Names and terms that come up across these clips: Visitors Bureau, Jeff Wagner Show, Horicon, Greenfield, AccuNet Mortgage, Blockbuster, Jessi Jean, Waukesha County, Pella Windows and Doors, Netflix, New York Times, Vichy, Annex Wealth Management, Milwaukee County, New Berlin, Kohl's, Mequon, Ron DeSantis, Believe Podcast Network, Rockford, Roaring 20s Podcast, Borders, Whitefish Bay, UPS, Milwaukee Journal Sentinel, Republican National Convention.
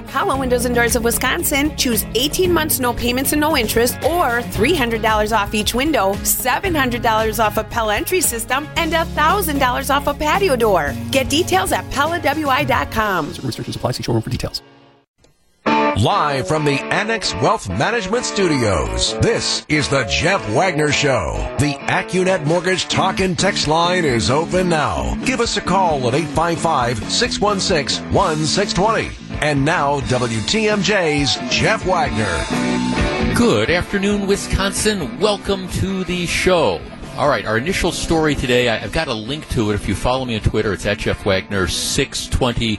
At Pella Windows and Doors of Wisconsin, choose 18 months, no payments and no interest, or $300 off each window, $700 off a Pella entry system, and $1,000 off a patio door. Get details at PellaWI.com. Restrictions apply. See showroom for details. Live from the Annex Wealth Management Studios, this is the Jeff Wagner Show. The AccuNet Mortgage Talk and Text Line is open now. Give us a call at 855-616-1620. And now, WTMJ's Jeff Wagner. Good afternoon, Wisconsin. Welcome to the show. All right, our initial story today, I've got a link to it. If you follow me on Twitter, it's at Jeff Wagner 620.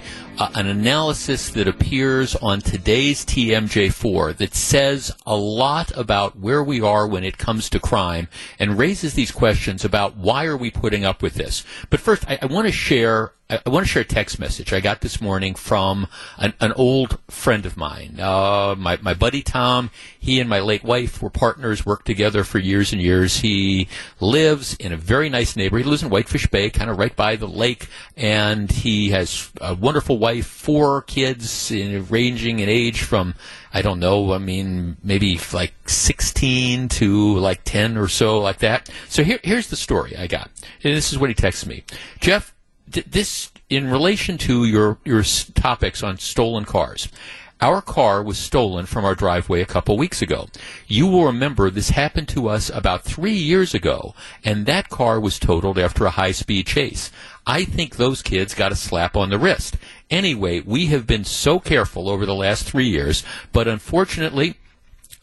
An analysis that appears on today's TMJ4 that says a lot about where we are when it comes to crime and raises these questions about why are we putting up with this. But first, I want to share a text message I got this morning from an old friend of mine. My buddy Tom, he and my late wife were partners, worked together for years and years. He lives in a very nice neighborhood. He lives in Whitefish Bay, kind of right by the lake, and he has a wonderful wife, four kids, ranging in age from, maybe like 16 to like 10 or so, like that. So here's the story I got, and this is what he texts me. Jeff, this, in relation to your topics on stolen cars, our car was stolen from our driveway a couple weeks ago. You will remember this happened to us about 3 years ago, and that car was totaled after a high-speed chase. I think those kids got a slap on the wrist. Anyway, we have been so careful over the last 3 years, but unfortunately,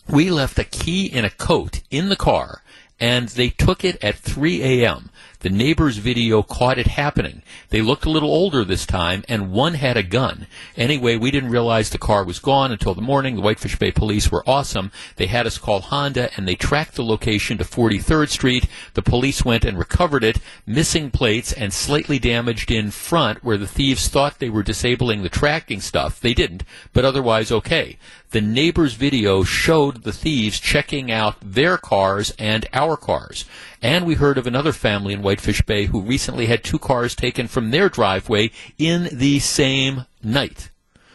we left a key and a coat in the car, and they took it at 3 a.m. The neighbor's video caught it happening. They looked a little older this time, and one had a gun. Anyway, we didn't realize the car was gone until the morning. The Whitefish Bay police were awesome. They had us call Honda, and they tracked the location to 43rd Street. The police went and recovered it, missing plates and slightly damaged in front where the thieves thought they were disabling the tracking stuff. They didn't, but otherwise okay. The neighbor's video showed the thieves checking out their cars and our cars. And we heard of another family in Whitefish Bay who recently had two cars taken from their driveway in the same night.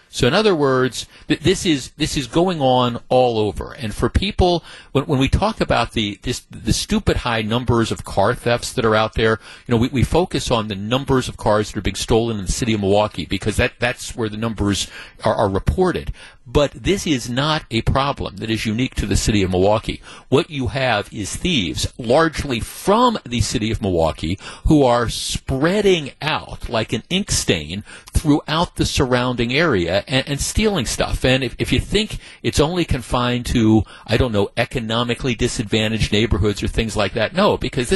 So in other words, this is going on all over. And for people, when we talk about the stupid high numbers of car thefts that are out there, we focus on the numbers of cars that are being stolen in the city of Milwaukee because that's where the numbers are reported. But this is not a problem that is unique to the city of Milwaukee. What you have is thieves, largely from the city of Milwaukee, who are spreading out like an ink stain throughout the surrounding area and stealing stuff. And if you think it's only confined to, economically disadvantaged neighborhoods or things like that, no, because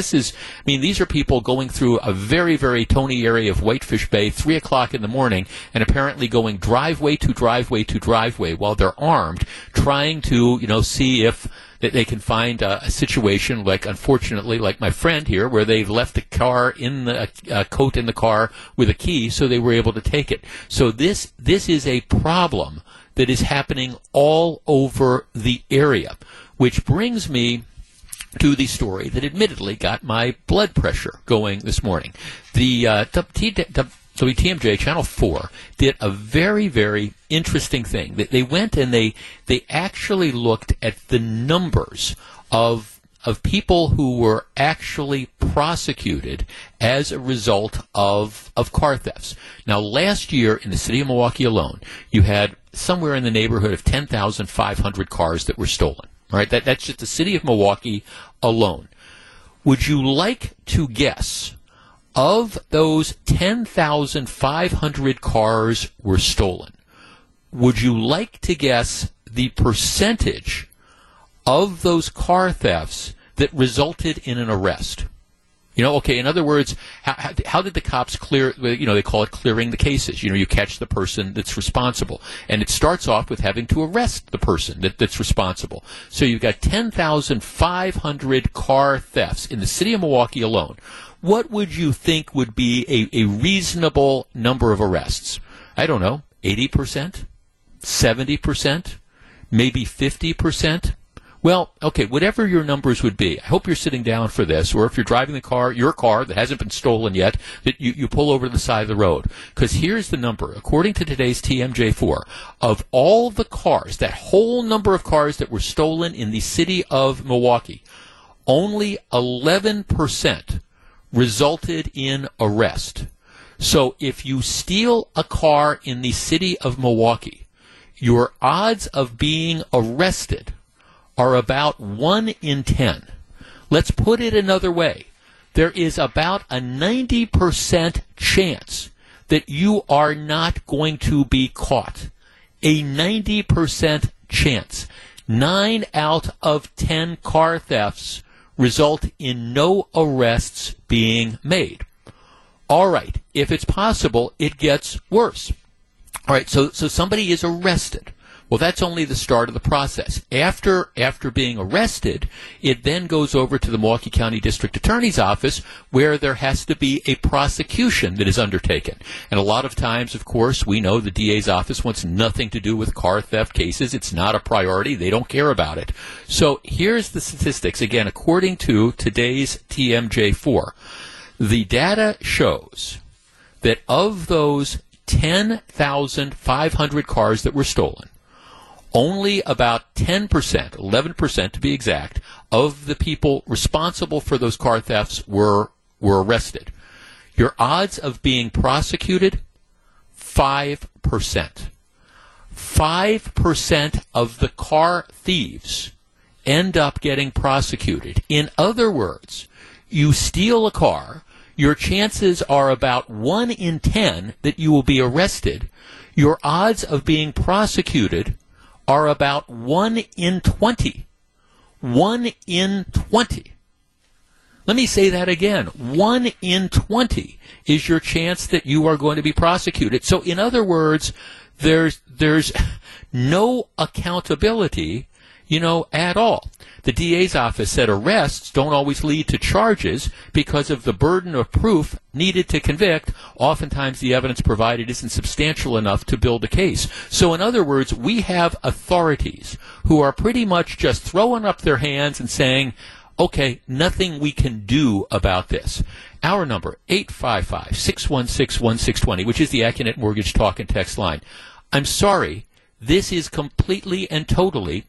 these are people going through a very, very tony area of Whitefish Bay, 3 o'clock in the morning, and apparently going driveway to driveway to driveway while they're armed, trying to, see if they can find a situation like my friend here, where they left the car in a coat in the car with a key, so they were able to take it. So this is a problem that is happening all over the area, which brings me to the story that admittedly got my blood pressure going this morning. The WTMJ Channel 4 did a very, very interesting thing. They went and they actually looked at the numbers of people who were actually prosecuted as a result of car thefts. Now, last year in the city of Milwaukee alone, you had somewhere in the neighborhood of 10,500 cars that were stolen. All right, that's just the city of Milwaukee alone. Would you like to guess? Of those 10,500 cars were stolen, would you like to guess the percentage of those car thefts that resulted in an arrest? In other words, how did the cops clear, they call it clearing the cases. You catch the person that's responsible. And it starts off with having to arrest the person that's responsible. So you've got 10,500 car thefts in the city of Milwaukee alone. What would you think would be a reasonable number of arrests? I don't know, 80%, 70%, maybe 50%? Well, okay, whatever your numbers would be, I hope you're sitting down for this, or if you're driving the car, your car that hasn't been stolen yet, that you pull over to the side of the road. Because here's the number, according to today's TMJ4, of all the cars, that whole number of cars that were stolen in the city of Milwaukee, only 11% resulted in arrest. So if you steal a car in the city of Milwaukee, your odds of being arrested are about 1 in 10. Let's put it another way. There is about a 90% chance that you are not going to be caught. A 90% chance. 9 out of 10 car thefts result in no arrests being made. All right, if it's possible, it gets worse. All right, so somebody is arrested. Well, that's only the start of the process. After being arrested, it then goes over to the Milwaukee County District Attorney's Office, where there has to be a prosecution that is undertaken. And a lot of times, of course, we know the DA's office wants nothing to do with car theft cases. It's not a priority. They don't care about it. So here's the statistics. Again, according to today's TMJ4, the data shows that of those 10,500 cars that were stolen, only about 10%, 11% to be exact, of the people responsible for those car thefts were arrested. Your odds of being prosecuted, 5%. 5% of the car thieves end up getting prosecuted. In other words, you steal a car, your chances are about 1 in 10 that you will be arrested. Your odds of being prosecuted are about 1 in 20. 1 in 20. Let me say that again. 1 in 20 is your chance that you are going to be prosecuted. So in other words, there's no accountability, at all. The DA's office said arrests don't always lead to charges because of the burden of proof needed to convict. Oftentimes the evidence provided isn't substantial enough to build a case. So in other words, we have authorities who are pretty much just throwing up their hands and saying, okay, nothing we can do about this. Our number, 855-616-1620, which is the AccuNet Mortgage Talk and Text line. I'm sorry, this is completely and totally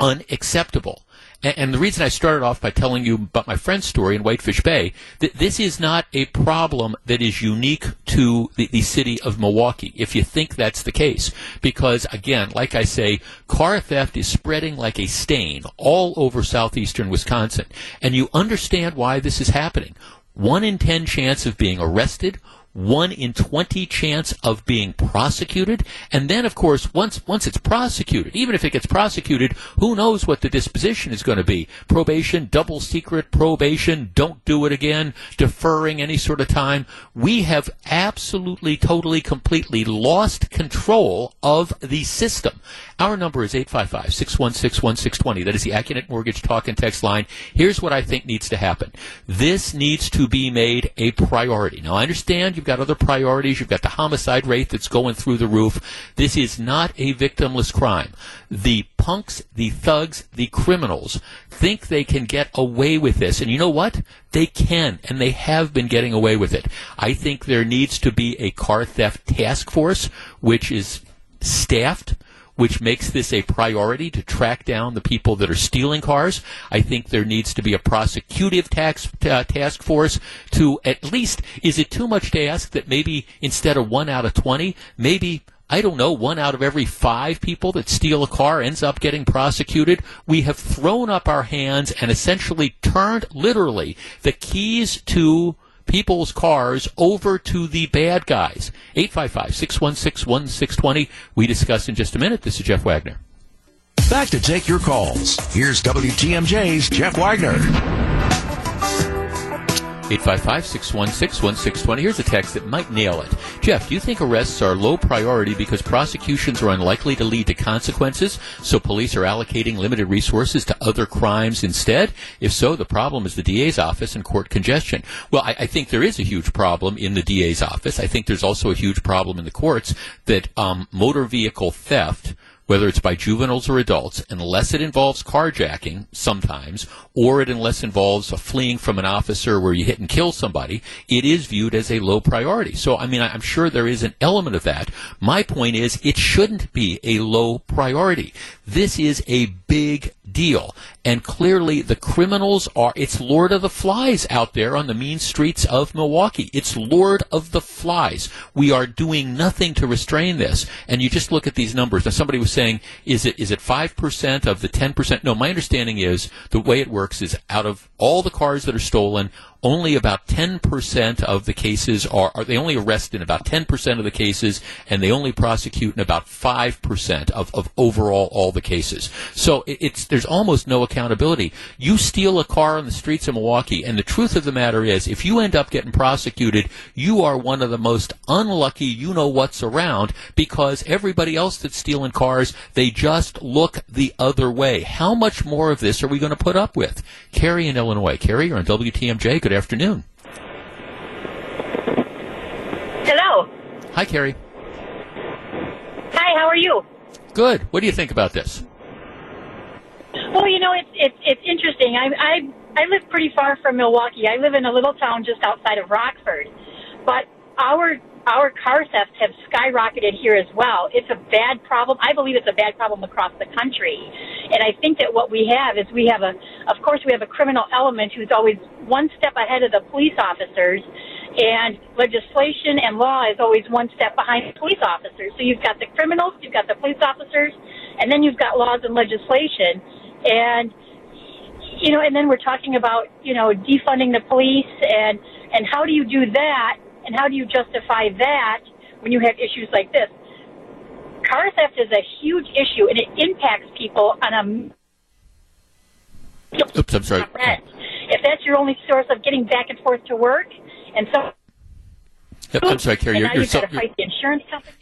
unacceptable. And the reason I started off by telling you about my friend's story in Whitefish Bay, this is not a problem that is unique to the city of Milwaukee, if you think that's the case. Because, again, like I say, car theft is spreading like a stain all over southeastern Wisconsin. And you understand why this is happening. 1 in 10 chance of being arrested, 1 in 20 chance of being prosecuted, and then, of course, once it's prosecuted, even if it gets prosecuted, who knows what the disposition is going to be. Probation, double secret probation, don't do it again, deferring any sort of time. We have absolutely, totally, completely lost control of the system. Our number is 855-616-1620. That is the AccuNet Mortgage Talk and Text line. Here's what I think needs to happen. This needs to be made a priority. Now, I understand you've got other priorities. You've got the homicide rate that's going through the roof. This is not a victimless crime. The punks, the thugs, the criminals think they can get away with this. And you know what? They can, and they have been getting away with it. I think there needs to be a car theft task force, which is staffed, which makes this a priority to track down the people that are stealing cars. I think there needs to be a prosecutive task force to at least, is it too much to ask that maybe instead of 1 out of 20, maybe, I don't know, 1 out of every 5 people that steal a car ends up getting prosecuted? We have thrown up our hands and essentially turned literally the keys to people's cars over to the bad guys. 855-616-1620. We discuss in just a minute. This is Jeff Wagner. Back to take your calls. Here's WTMJ's Jeff Wagner. 855-616-1620. Here's a text that might nail it. Jeff, do you think arrests are low priority because prosecutions are unlikely to lead to consequences, so police are allocating limited resources to other crimes instead? If so, the problem is the DA's office and court congestion. Well, I think there is a huge problem in the DA's office. I think there's also a huge problem in the courts that motor vehicle theft whether it's by juveniles or adults, unless it involves carjacking sometimes, or unless involves a fleeing from an officer where you hit and kill somebody, it is viewed as a low priority. So, I mean, I'm sure there is an element of that. My point is it shouldn't be a low priority. This is a big deal. And clearly the criminals are, it's Lord of the Flies out there on the mean streets of Milwaukee. It's Lord of the Flies. We are doing nothing to restrain this. And you just look at these numbers. Now somebody was saying, is it 5% of the 10%? No, my understanding is the way it works is out of all the cars that are stolen, only about 10% of the cases are they only arrest in about 10% of the cases, and they only prosecute in about 5% of overall all the cases. So there's almost no accountability. You steal a car on the streets of Milwaukee, and the truth of the matter is, if you end up getting prosecuted, you are one of the most unlucky you-know-whats around, because everybody else that's stealing cars, they just look the other way. How much more of this are we going to put up with? Carrie in Illinois. Carrie, you're on WTMJ. Good afternoon. Hello. Hi, Carrie. Hi, how are you? Good. What do you think about this? Well, you know, it's interesting. I live pretty far from Milwaukee. I live in a little town just outside of Rockford. But our car thefts have skyrocketed here as well. It's a bad problem. I believe it's a bad problem across the country. And I think that what we have is of course, we have a criminal element who's always one step ahead of the police officers, and legislation and law is always one step behind the police officers. So you've got the criminals, you've got the police officers, and then you've got laws and legislation. And, you know, and then we're talking about, you know, defunding the police and how do you do that? And how do you justify that when you have issues like this? Car theft is a huge issue, and it impacts people on a... Oops, I'm sorry. If that's your only source of getting back and forth to work, and so... Yep, I'm sorry, Carrie. You've got to fight the insurance company.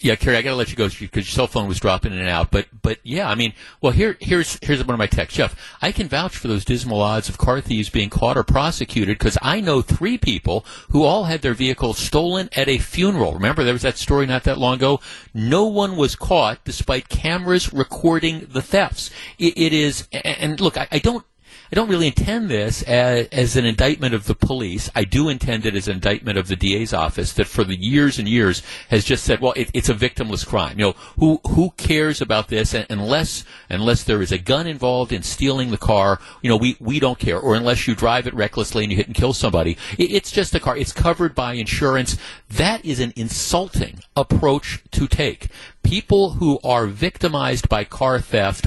Yeah, Carrie, I got to let you go because your cell phone was dropping in and out. But yeah, I mean, well, here's one of my texts. Jeff, I can vouch for those dismal odds of car thieves being caught or prosecuted because I know three people who all had their vehicles stolen at a funeral. Remember, there was that story not that long ago. No one was caught despite cameras recording the thefts. It is, and look, I don't really intend this as an indictment of the police. I do intend it as an indictment of the DA's office that for the years and years has just said, well, it's a victimless crime. You know, who cares about this unless there is a gun involved in stealing the car? You know, we don't care. Or unless you drive it recklessly and you hit and kill somebody. It's just a car. It's covered by insurance. That is an insulting approach to take. People who are victimized by car theft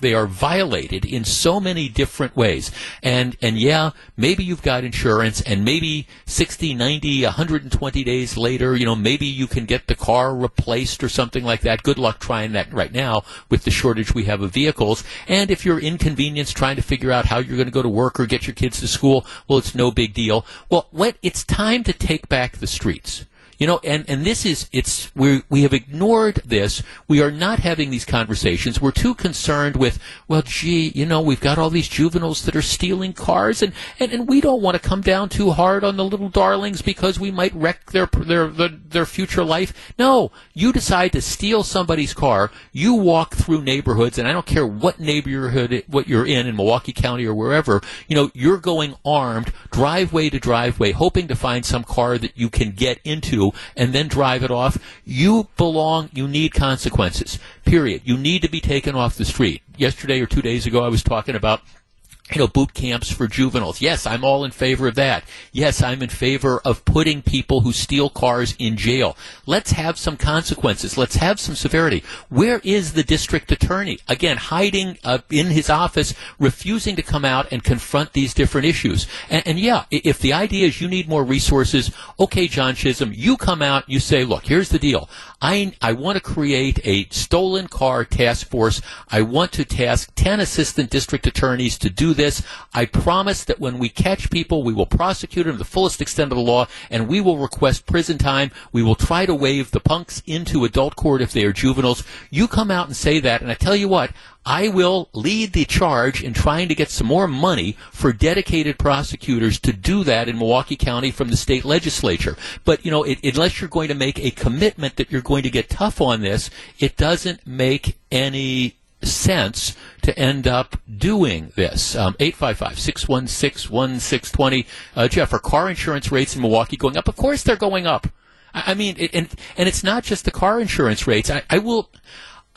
they are violated in so many different ways. And yeah, maybe you've got insurance, and maybe 60, 90, 120 days later, you know, maybe you can get the car replaced or something like that. Good luck trying that right now with the shortage we have of vehicles. And if you're inconvenienced trying to figure out how you're going to go to work or get your kids to school, well, it's no big deal. Well, it's time to take back the streets. You know, and this is, we have ignored this. We are not having these conversations. We're too concerned with, well, gee, you know, we've got all these juveniles that are stealing cars, and we don't want to come down too hard on the little darlings because we might wreck their future life. No, you decide to steal somebody's car. You walk through neighborhoods, and I don't care what neighborhood, what you're in Milwaukee County or wherever, you know, you're going armed, driveway to driveway, hoping to find some car that you can get into and then drive it off. You belong, you need consequences, period. You need to be taken off the street. Yesterday or 2 days ago, I was talking about, you know, boot camps for juveniles. Yes, I'm all in favor of that. Yes, I'm in favor of putting people who steal cars in jail. Let's have some consequences. Let's have some severity. Where is the district attorney? Again, hiding in his office, refusing to come out and confront these different issues. And yeah, if the idea is you need more resources, okay, John Chisholm, you come out, you say, look, here's the deal. I want to create a stolen car task force. I want to task 10 assistant district attorneys to do this. I promise that when we catch people, we will prosecute them to the fullest extent of the law, and we will request prison time. We will try to waive the punks into adult court if they are juveniles. You come out and say that, and I tell you what, I will lead the charge in trying to get some more money for dedicated prosecutors to do that in Milwaukee County from the state legislature. But, you know, unless you're going to make a commitment that you're going to get tough on this, it doesn't make any sense to end up doing this. 855-616-1620. Jeff, are car insurance rates in Milwaukee going up? Of course they're going up. I mean, and it's not just the car insurance rates.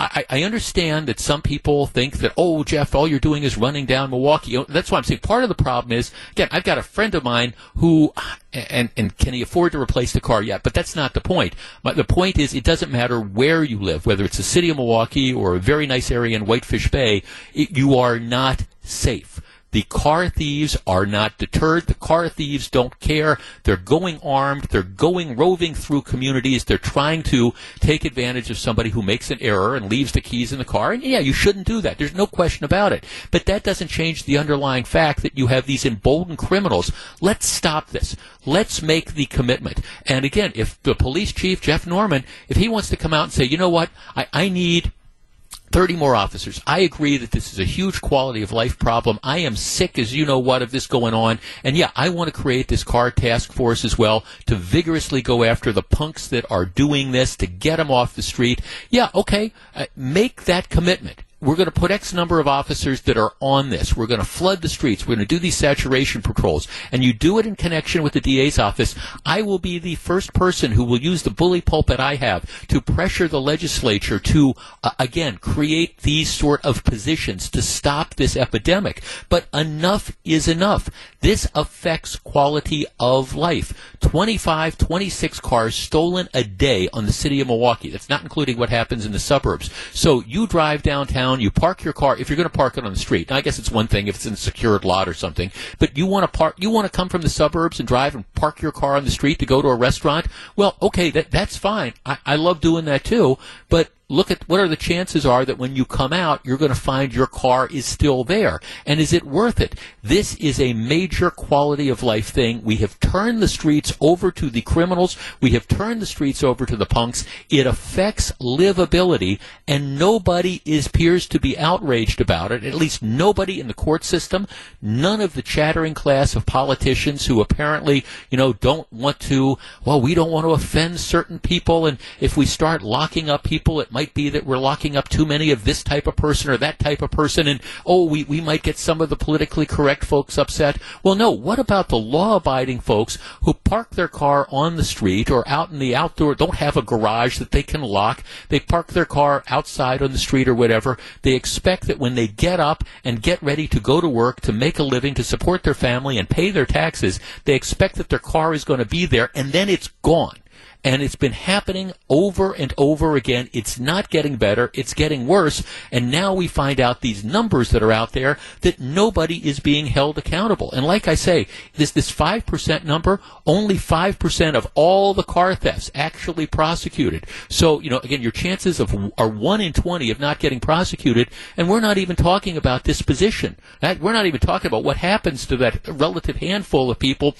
I understand that some people think that, oh, Jeff, all you're doing is running down Milwaukee. You know, that's why I'm saying part of the problem is, again, I've got a friend of mine who, and can he afford to replace the car yet? But that's not the point. The point is it doesn't matter where you live, whether it's the city of Milwaukee or a very nice area in Whitefish Bay, you are not safe. The car thieves are not deterred. The car thieves don't care. They're going armed. They're going roving through communities. They're trying to take advantage of somebody who makes an error and leaves the keys in the car. And, yeah, you shouldn't do that. There's no question about it. But that doesn't change the underlying fact that you have these emboldened criminals. Let's stop this. Let's make the commitment. And, again, if the police chief, Jeff Norman, if he wants to come out and say, you know what, I need 30 more officers. I agree that this is a huge quality of life problem. I am sick as you know what of this going on. And, yeah, I want to create this car task force as well to vigorously go after the punks that are doing this, to get them off the street. Yeah, okay, make that commitment. We're going to put X number of officers that are on this. We're going to flood the streets. We're going to do these saturation patrols. And you do it in connection with the DA's office. I will be the first person who will use the bully pulpit I have to pressure the legislature to, again, create these sort of positions to stop this epidemic. But enough is enough. This affects quality of life. 25, 26 cars stolen a day on the city of Milwaukee. That's not including what happens in the suburbs. So you drive downtown. You park your car if you're going to park it on the street. Now, I guess it's one thing if it's in a secured lot or something, but you want to park. You want to come from the suburbs and drive and park your car on the street to go to a restaurant. Well, okay, that's fine. I love doing that too. But look at what are the chances are that when you come out, you're going to find your car is still there. And is it worth it? This is a major quality of life thing. We have turned the streets over to the criminals. We have turned the streets over to the punks. It affects livability, and nobody appears to be outraged about it, at least nobody in the court system, none of the chattering class of politicians who apparently, you know, don't want to, well, we don't want to offend certain people, and if we start locking up people, it might be that we're locking up too many of this type of person or that type of person, and, oh, we might get some of the politically correct folks upset. Well, no, what about the law-abiding folks who park their car on the street or out in the outdoor, don't have a garage that they can lock, they park their car outside on the street or whatever, they expect that when they get up and get ready to go to work, to make a living, to support their family and pay their taxes, they expect that their car is going to be there, and then it's gone. And it's been happening over and over again. It's not getting better. It's getting worse. And now we find out these numbers that are out there that nobody is being held accountable. And like I say, this 5% number, only 5% of all the car thefts actually prosecuted. So, you know, again, your chances are 1 in 20 of not getting prosecuted. And we're not even talking about disposition. We're not even talking about what happens to that relative handful of people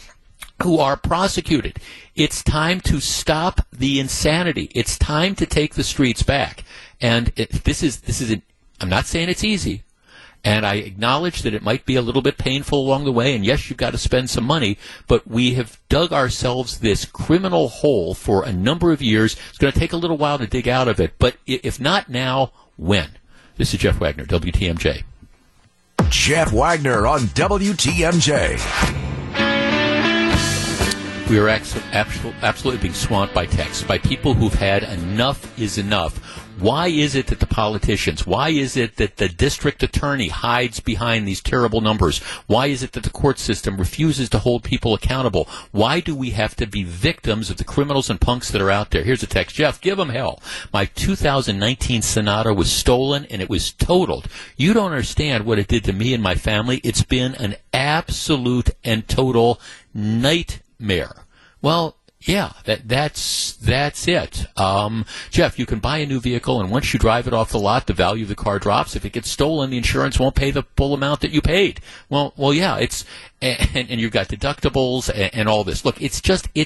who are prosecuted. It's time to stop the insanity. It's time to take the streets back. And I'm not saying it's easy. And I acknowledge that it might be a little bit painful along the way, and yes, you've got to spend some money, but we have dug ourselves this criminal hole for a number of years. It's going to take a little while to dig out of it, but if not now, when? This is Jeff Wagner, WTMJ. Jeff Wagner on WTMJ. We are absolutely being swamped by texts, by people who've had enough is enough. Why is it that the politicians, why is it that the district attorney hides behind these terrible numbers? Why is it that the court system refuses to hold people accountable? Why do we have to be victims of the criminals and punks that are out there? Here's a text. Jeff, give them hell. My 2019 Sonata was stolen and it was totaled. You don't understand what it did to me and my family. It's been an absolute and total nightmare. Well, Yeah, that's it. Jeff, you can buy a new vehicle, and once you drive it off the lot, the value of the car drops. If it gets stolen, the insurance won't pay the full amount that you paid. Well, yeah, it's and you've got deductibles and all this. Look, it's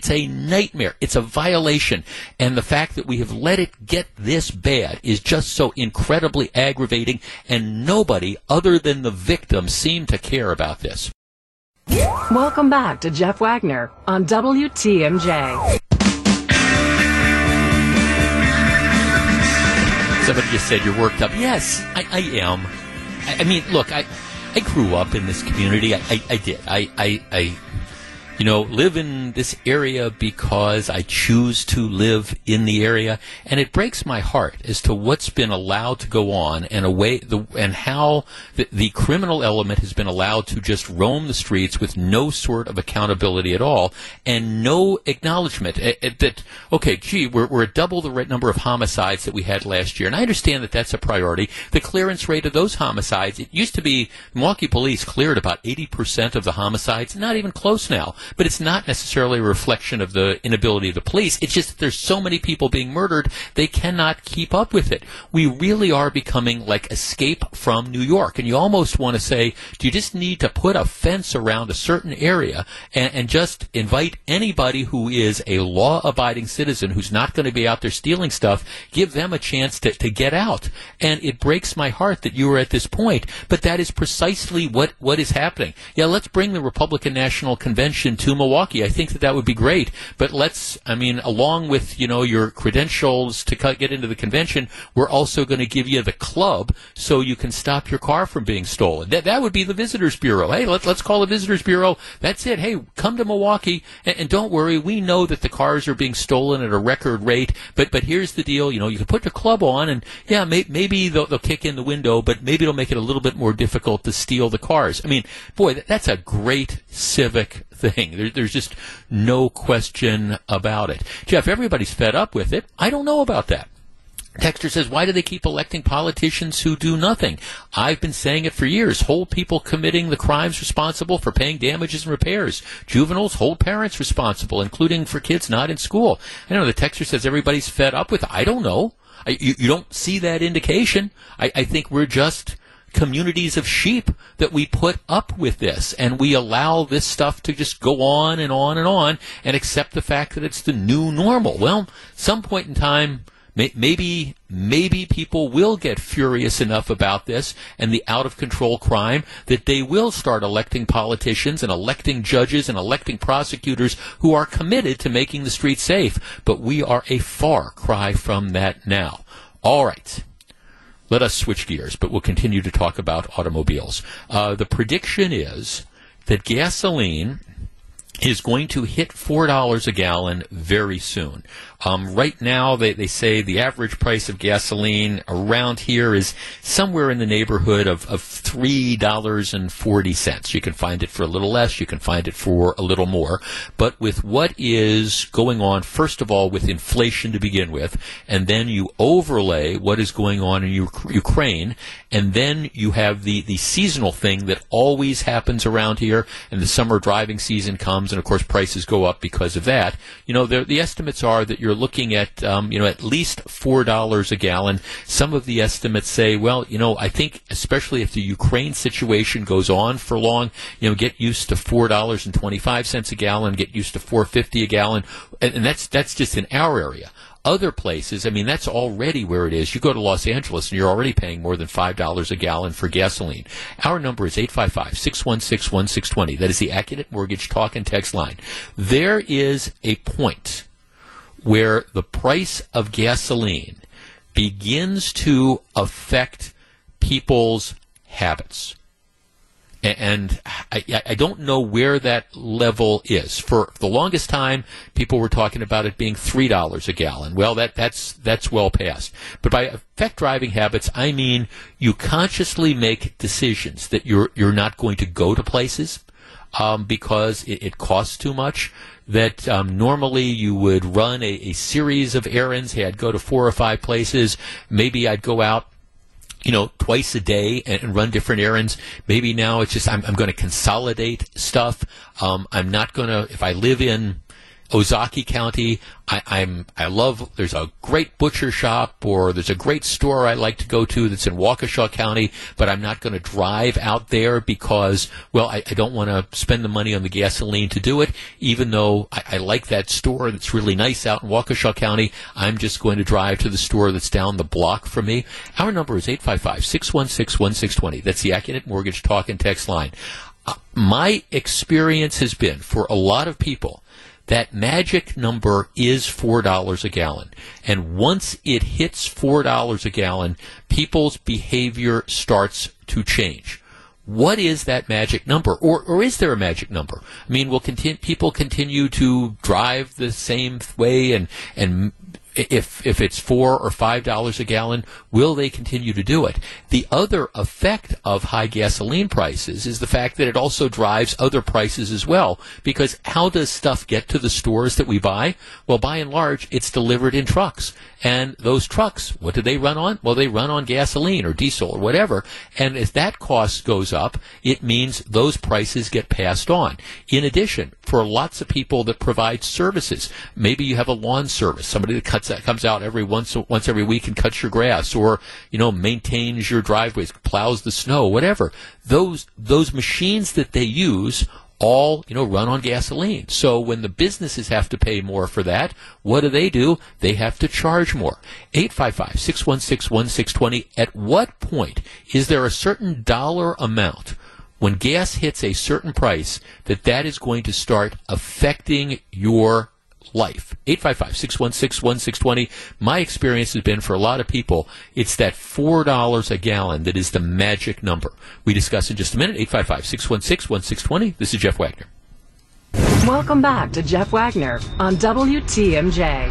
a nightmare. It's a violation, and the fact that we have let it get this bad is just so incredibly aggravating, and nobody other than the victim seemed to care about this. Welcome back to Jeff Wagner on WTMJ. Somebody just said you're worked up. Yes, I am. I mean, look, I grew up in this community. I did. I live in this area because I choose to live in the area, and it breaks my heart as to what's been allowed to go on and how the criminal element has been allowed to just roam the streets with no sort of accountability at all and no acknowledgement that, okay, gee, we're at double the number of homicides that we had last year, and I understand that that's a priority. The clearance rate of those homicides, it used to be Milwaukee police cleared about 80% of the homicides, not even close now. But it's not necessarily a reflection of the inability of the police. It's just that there's so many people being murdered, they cannot keep up with it. We really are becoming like Escape from New York. And you almost want to say, do you just need to put a fence around a certain area and just invite anybody who is a law-abiding citizen who's not going to be out there stealing stuff, give them a chance to get out. And it breaks my heart that you were at this point. But that is precisely what is happening. Yeah, let's bring the Republican National Convention to Milwaukee. I think that would be great. But along with, your credentials to get into the convention, we're also going to give you the club so you can stop your car from being stolen. That would be the Visitors Bureau. Hey, let's call the Visitors Bureau. That's it. Hey, come to Milwaukee. And don't worry. We know that the cars are being stolen at a record rate. But here's the deal. You can put your club on and, yeah, maybe they'll kick in the window, but maybe it'll make it a little bit more difficult to steal the cars. I mean, boy, that's a great civic thing. There's just no question about it. Jeff, everybody's fed up with it. I don't know about that. Texter says, why do they keep electing politicians who do nothing? I've been saying it for years. Hold people committing the crimes responsible for paying damages and repairs. Juveniles, hold parents responsible, including for kids not in school. I know the texter says everybody's fed up with it. I don't know. You don't see that indication. I think we're just communities of sheep that we put up with this, and we allow this stuff to just go on and on and on and accept the fact that it's the new normal. Well, some point in time, maybe people will get furious enough about this and the out-of-control crime that they will start electing politicians and electing judges and electing prosecutors who are committed to making the streets safe. But we are a far cry from that now. All right. Let us switch gears, but we'll continue to talk about automobiles. The prediction is that gasoline is going to hit $4 a gallon very soon. Right now, they say the average price of gasoline around here is somewhere in the neighborhood of $3.40. You can find it for a little less. You can find it for a little more. But with what is going on, first of all, with inflation to begin with, and then you overlay what is going on in Ukraine, and then you have the seasonal thing that always happens around here, and the summer driving season comes, and, of course, prices go up because of that. The estimates are that you're looking at, at least $4 a gallon. Some of the estimates say, well, I think especially if the Ukraine situation goes on for long, get used to $4.25 a gallon, get used to $4.50 a gallon. And that's just in our area. Other places, that's already where it is. You go to Los Angeles and you're already paying more than $5 a gallon for gasoline. Our number is 855-616-1620. That is the AccuNet Mortgage talk and text line. There is a point where the price of gasoline begins to affect people's habits. And I don't know where that level is. For the longest time, people were talking about it being $3 a gallon. Well, that's well past. But by affect driving habits, I mean you consciously make decisions that you're not going to go to places because it costs too much. That normally you would run a series of errands. Hey, I'd go to 4 or 5 places. Maybe I'd go out, twice a day and run different errands. Maybe now it's just I'm going to consolidate stuff. I'm not going to, if I live in Ozaukee County, I love, there's a great butcher shop or there's a great store I like to go to that's in Waukesha County, but I'm not going to drive out there because, well, I don't want to spend the money on the gasoline to do it. Even though I like that store that's really nice out in Waukesha County, I'm just going to drive to the store that's down the block from me. Our number is 855-616-1620. That's the AccuNet Mortgage Talk and Text line. My experience has been, for a lot of people, that magic number is $4 a gallon. And once it hits $4 a gallon, people's behavior starts to change. What is that magic number? Or is there a magic number? I mean, will people continue to drive the same way, and if it's $4 or $5 a gallon, will they continue to do it? The other effect of high gasoline prices is the fact that it also drives other prices as well, because how does stuff get to the stores that we buy? Well, by and large, it's delivered in trucks. And those trucks, what do they run on? Well, they run on gasoline or diesel or whatever. And as that cost goes up, it means those prices get passed on. In addition, for lots of people that provide services, maybe you have a lawn service, somebody that comes out once every week and cuts your grass, or, you know, maintains your driveways, plows the snow, whatever. Those machines that they use all, you know, run on gasoline. So when the businesses have to pay more for that, what do? They have to charge more. 855-616-1620. At what point is there a certain dollar amount when gas hits a certain price that is going to start affecting your life? 855-616-1620. My experience has been, for a lot of people, it's that $4 a gallon that is the magic number. We discuss in just a minute. 855-616-1620. This is Jeff Wagner. Welcome back to Jeff Wagner on WTMJ.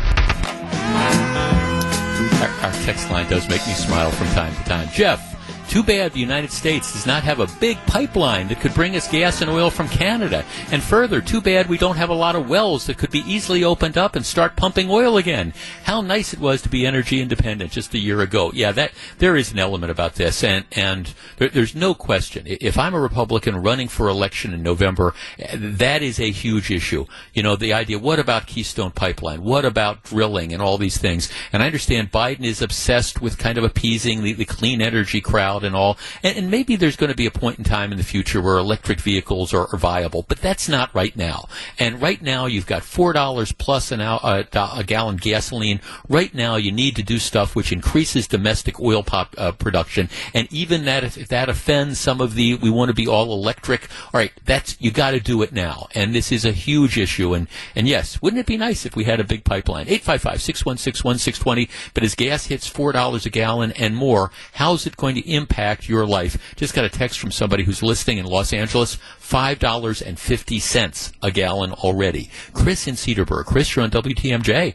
Our text line does make me smile from time to time. Jeff, too bad the United States does not have a big pipeline that could bring us gas and oil from Canada. And further, too bad we don't have a lot of wells that could be easily opened up and start pumping oil again. How nice it was to be energy independent just a year ago. Yeah, that there is an element about this, and there's no question. If I'm a Republican running for election in November, that is a huge issue. You know, the idea, what about Keystone Pipeline? What about drilling and all these things? And I understand Biden is obsessed with kind of appeasing the clean energy crowd and all, and maybe there's going to be a point in time in the future where electric vehicles are viable, but that's not right now. And right now you've got $4 plus a gallon gasoline. Right now you need to do stuff which increases domestic oil production, and even that, if that offends some of the, we want to be all electric, all right, that's, you got to do it now. And this is a huge issue, and yes, wouldn't it be nice if we had a big pipeline? 855-616-1620. But as gas hits $4 a gallon and more, how's it going to impact your life? Just got a text from somebody who's listening in Los Angeles, $5.50 a gallon already. Chris in Cedarburg. Chris, you're on WTMJ.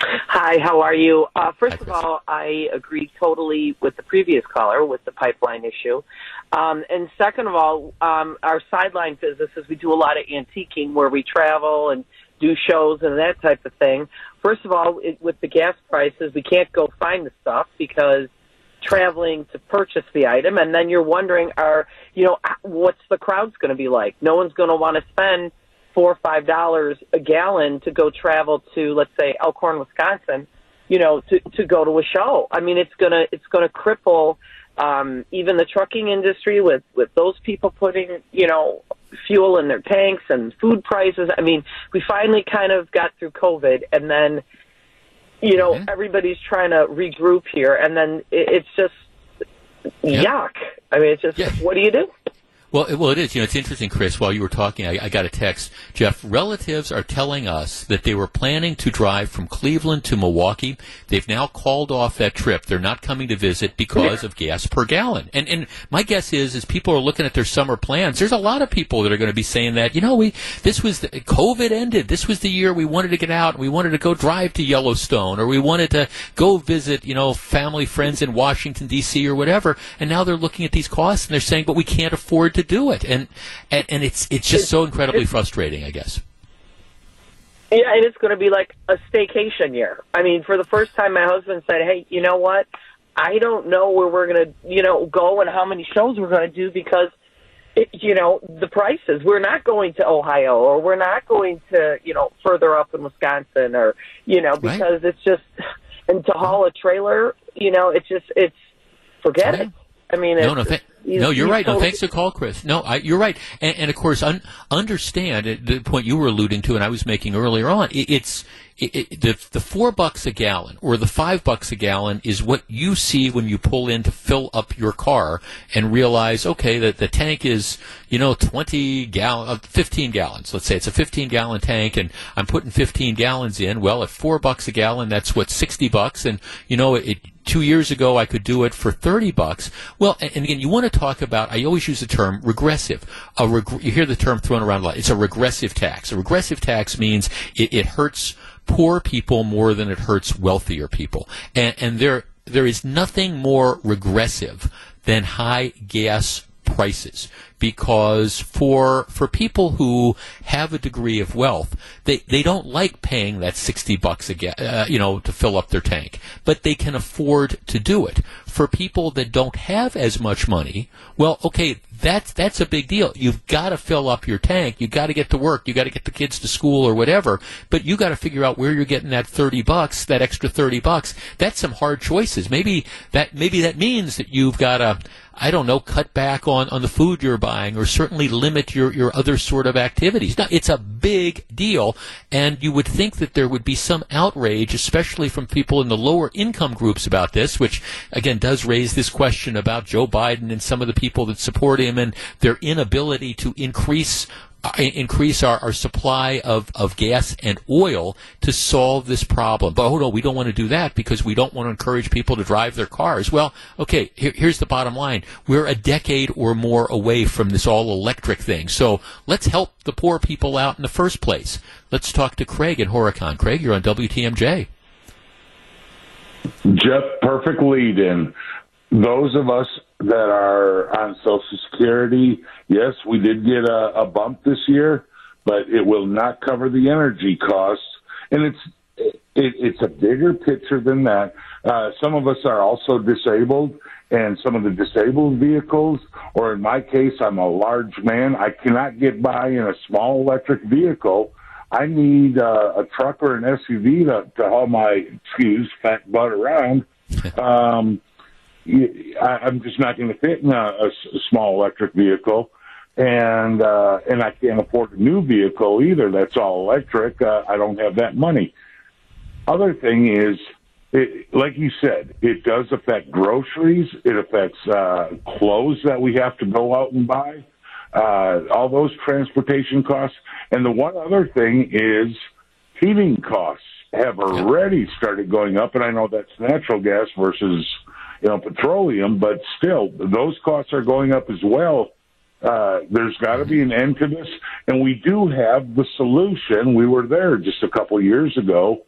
Hi, how are you? First of all, I agree totally with the previous caller with the pipeline issue. And second of all, our sideline business is, we do a lot of antiquing where we travel and do shows and that type of thing. First of all, with the gas prices, we can't go find the stuff because traveling to purchase the item, and then you're wondering, what's the crowd's going to be like? No one's going to want to spend $4 or $5 a gallon to go travel to, let's say, Elkhorn, Wisconsin, to go to a show. I mean, it's gonna cripple even the trucking industry with those people putting fuel in their tanks and food prices. I mean, we finally kind of got through COVID, and then, everybody's trying to regroup here, and then it's just yuck. I mean, it's just, what do you do? Well, it is. It's interesting, Chris, while you were talking, I got a text. Jeff, relatives are telling us that they were planning to drive from Cleveland to Milwaukee. They've now called off that trip. They're not coming to visit because of gas per gallon. And my guess is people are looking at their summer plans. There's a lot of people that are going to be saying that, this was, COVID ended. This was the year we wanted to get out, and we wanted to go drive to Yellowstone, or we wanted to go visit, family, friends in Washington, D.C. or whatever. And now they're looking at these costs and they're saying, but we can't afford to do it, and it's just so incredibly frustrating, I guess. Yeah, and it's going to be like a staycation year. I mean, for the first time, my husband said, "Hey, you know what? I don't know where we're going to, go and how many shows we're going to do because you know, the prices. We're not going to Ohio, or we're not going to, you know, further up in Wisconsin, or, you know, because it's just, and to haul a trailer, you know, it's just, it's, forget it. I mean, it's, no, you're right. No, thanks for the call, Chris. No, you're right. And of course, understand the point you were alluding to, and I was making earlier on. It's the $4 a gallon or the $5 a gallon is what you see when you pull in to fill up your car and realize, okay, that the tank is, you know, 15 gallons. Let's say it's a 15-gallon tank, and I'm putting 15 gallons in. Well, at $4 a gallon, that's what, $60, and you know it. 2 years ago, I could do it for $30. Well, and again, you want to talk about, I always use the term regressive. You hear the term thrown around a lot. It's a regressive tax. A regressive tax means it hurts poor people more than it hurts wealthier people. And there is nothing more regressive than high gas prices, because for people who have a degree of wealth, they don't like paying that $60 a gallon, you know, to fill up their tank, but they can afford to do it. For people that don't have as much money, well, okay, that's a big deal. You've got to fill up your tank. You've got to get to work. You've got to get the kids to school or whatever, but you got to figure out where you're getting that $30, that extra $30. That's some hard choices. Maybe that means that you've got to, I don't know, cut back on the food you're buying, or certainly limit your other sort of activities. Now, it's a big deal, and you would think that there would be some outrage, especially from people in the lower income groups about this, which, again, does raise this question about Joe Biden and some of the people that support him and their inability to increase our supply of gas and oil to solve this problem. But, oh, no, we don't want to do that because we don't want to encourage people to drive their cars. Well, okay, here's the bottom line. We're a decade or more away from this all-electric thing. So let's help the poor people out in the first place. Let's talk to Craig in Horicon. Craig, you're on WTMJ. Jeff, perfect lead in. Those of us that are on Social Security, yes, we did get a bump this year, but it will not cover the energy costs, and it's a bigger picture than that. Some of us are also disabled, and some of the disabled vehicles, or in my case, I'm a large man. I cannot get by in a small electric vehicle. I need a truck or an SUV to haul my, fat butt around. I'm just not going to fit in a small electric vehicle, and I can't afford a new vehicle either. That's all electric. I don't have that money. Other thing is, like you said, it does affect groceries. It affects clothes that we have to go out and buy. All those transportation costs, and the one other thing is heating costs have already started going up. And I know that's natural gas versus, you know, petroleum, but still, those costs are going up as well. There's got to be an end to this, and we do have the solution. We were there just a couple years ago.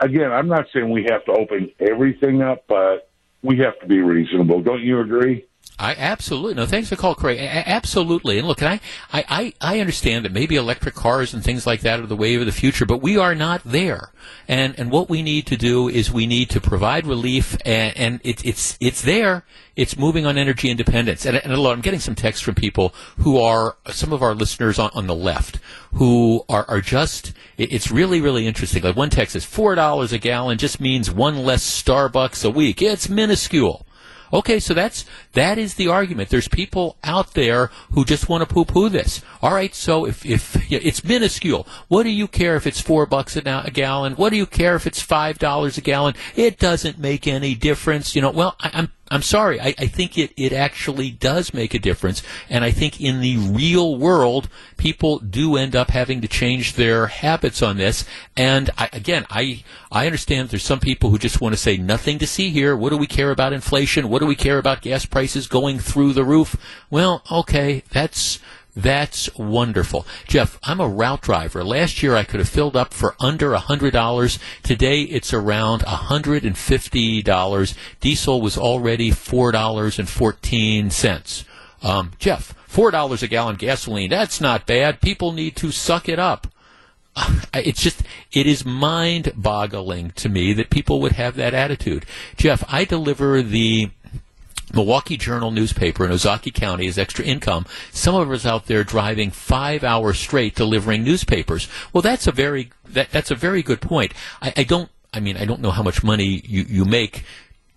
Again, I'm not saying we have to open everything up, but we have to be reasonable. Don't you agree? I absolutely. No, thanks for the call, Craig. Absolutely. And look, I understand that maybe electric cars and things like that are the wave of the future, but we are not there. And what we need to do is we need to provide relief, and it's there. It's moving on energy independence. And I'm getting some texts from people who are some of our listeners on the left who are just, it's really, really interesting. Like one text says, $4 a gallon just means one less Starbucks a week. It's minuscule. Okay, so that is the argument. There's people out there who just want to poo-poo this. All right, so if it's minuscule, what do you care if it's $4 a gallon? What do you care if it's $5 a gallon? It doesn't make any difference, you know. Well, I'm sorry. I think it actually does make a difference, and I think in the real world, people do end up having to change their habits on this. And I understand there's some people who just want to say nothing to see here. What do we care about inflation? What do we care about gas prices going through the roof? Well, okay, that's wonderful. Jeff, I'm a route driver. Last year I could have filled up for under $100. Today it's around $150. Diesel was already $4.14. Jeff, $4 a gallon gasoline, that's not bad. People need to suck it up. It's just, it is mind-boggling to me that people would have that attitude. Jeff, I deliver the Milwaukee Journal newspaper in Ozaukee County is extra income. Some of us out there driving 5 hours straight delivering newspapers. Well, that's a very good point. I don't know how much money you make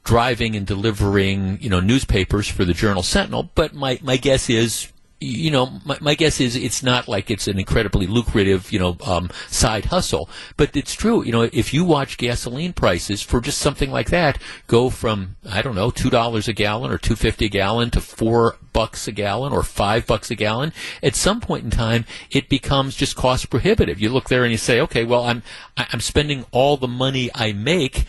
driving and delivering, newspapers for the Journal Sentinel, but my guess is, my guess is it's not like it's an incredibly lucrative, side hustle. But it's true. If you watch gasoline prices for just something like that go from, I don't know, $2 a gallon or $2.50 a gallon to $4 a gallon or $5 a gallon, at some point in time it becomes just cost prohibitive. You look there and you say, okay, well, I'm spending all the money I make,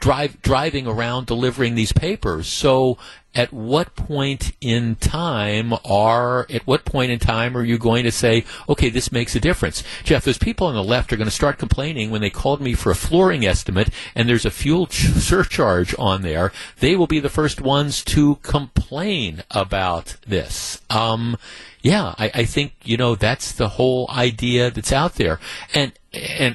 driving around delivering these papers. So at what point in time are you going to say, okay, this makes a difference? Jeff, those people on the left are going to start complaining when they called me for a flooring estimate and there's a fuel surcharge on there. They will be the first ones to complain about this. I think, that's the whole idea that's out there. And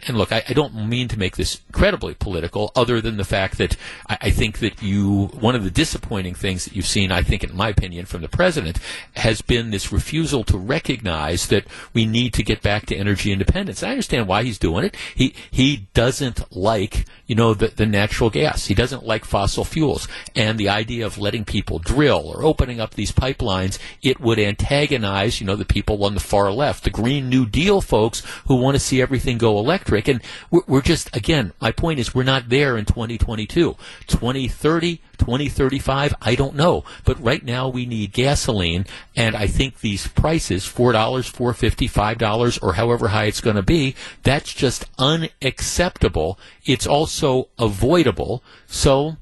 look, I don't mean to make this incredibly political, other than the fact that I think that one of the disappointing things that you've seen, I think, in my opinion, from the president has been this refusal to recognize that we need to get back to energy independence. I understand why he's doing it. He doesn't like, the natural gas. He doesn't like fossil fuels. And the idea of letting people drill or opening up these pipelines, it would antagonize, the people on the far left, the Green New Deal folks who want to see everything go electric. And we're just, again, my point is we're not there in 2022. 2030, 2035, I don't know. But right now we need gasoline, and I think these prices, $4, $4.50, $5, or however high it's going to be, that's just unacceptable. It's also avoidable. So,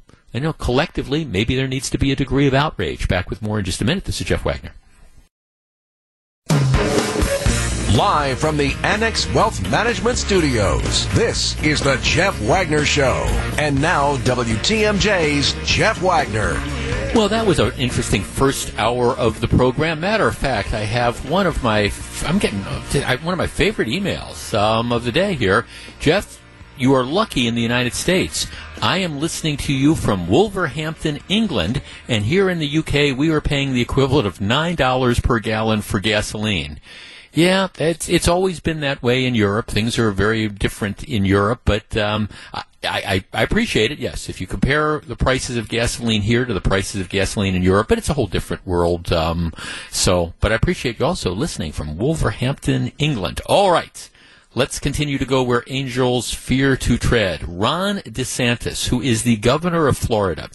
collectively, maybe there needs to be a degree of outrage. Back with more in just a minute. This is Jeff Wagner. Live from the Annex Wealth Management Studios, this is the Jeff Wagner Show. And now, WTMJ's Jeff Wagner. Well, that was an interesting first hour of the program. Matter of fact, I have one of my favorite emails of the day here. Jeff, you are lucky in the United States. I am listening to you from Wolverhampton, England, and here in the UK, we are paying the equivalent of $9 per gallon for gasoline. Yeah, it's always been that way in Europe. Things are very different in Europe, but I appreciate it, yes, if you compare the prices of gasoline here to the prices of gasoline in Europe, but it's a whole different world. But I appreciate you also listening from Wolverhampton, England. All right. Let's continue to go where angels fear to tread. Ron DeSantis, who is the governor of Florida.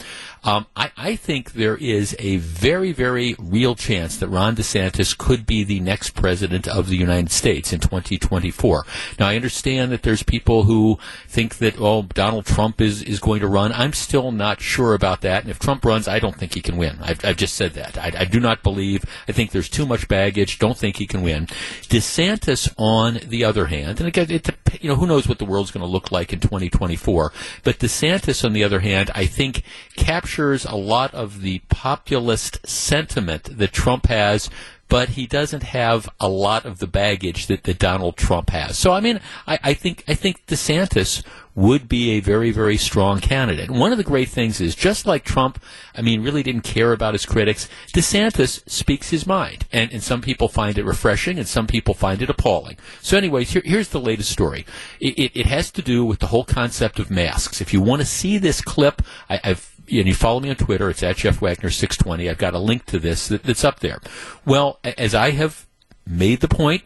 I think there is a very, very real chance that Ron DeSantis could be the next president of the United States in 2024. Now, I understand that there's people who think that, Donald Trump is going to run. I'm still not sure about that. And if Trump runs, I don't think he can win. I've just said that. I do not believe. I think there's too much baggage. Don't think he can win. DeSantis, on the other hand, and again, who knows what the world's going to look like in 2024. But DeSantis, on the other hand, I think captures a lot of the populist sentiment that Trump has, but he doesn't have a lot of the baggage that Donald Trump has. So, I think DeSantis would be a very, very strong candidate. One of the great things is, just like Trump, really didn't care about his critics, DeSantis speaks his mind. And some people find it refreshing, and some people find it appalling. So anyways, here's the latest story. It has to do with the whole concept of masks. If you want to see this clip, and you follow me on Twitter, it's at Jeff Wagner 620. I've got a link to this that's up there. Well, as I have made the point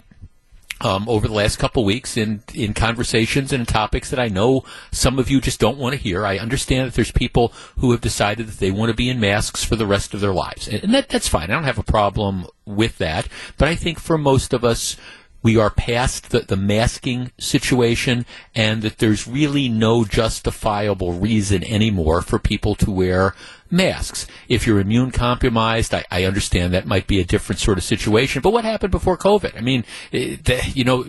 over the last couple weeks in conversations and in topics that I know some of you just don't want to hear, I understand that there's people who have decided that they want to be in masks for the rest of their lives. And that's fine. I don't have a problem with that. But I think for most of us, we are past the masking situation, and that there's really no justifiable reason anymore for people to wear masks. If you're immune compromised, I understand that might be a different sort of situation. But what happened before COVID?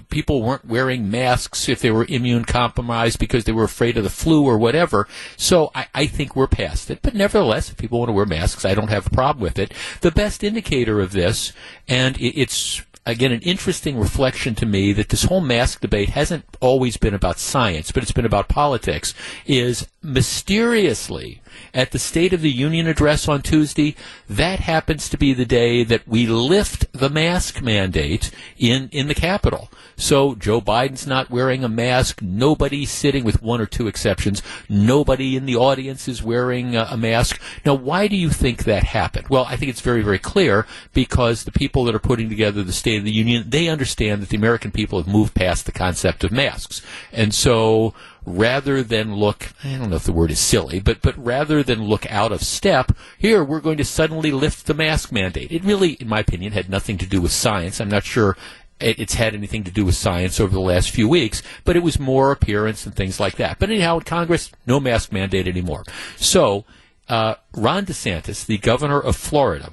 People weren't wearing masks if they were immune compromised because they were afraid of the flu or whatever. So I think we're past it. But nevertheless, if people want to wear masks, I don't have a problem with it. The best indicator of this, and it's again, an interesting reflection to me that this whole mask debate hasn't always been about science, but it's been about politics, is mysteriously at the State of the Union address on Tuesday, that happens to be the day that we lift the mask mandate in the Capitol. So Joe Biden's not wearing a mask. Nobody sitting, with one or two exceptions, nobody in the audience is wearing a mask. Now, why do you think that happened? Well, I think it's very, very clear, because the people that are putting together the State of the Union, they understand that the American people have moved past the concept of masks. And so rather than look, I don't know if the word is silly, but rather than look out of step, here we're going to suddenly lift the mask mandate. It really, in my opinion, had nothing to do with science. I'm not sure it's had anything to do with science over the last few weeks, but it was more appearance and things like that. But anyhow, in Congress, no mask mandate anymore. So Ron DeSantis, the governor of Florida,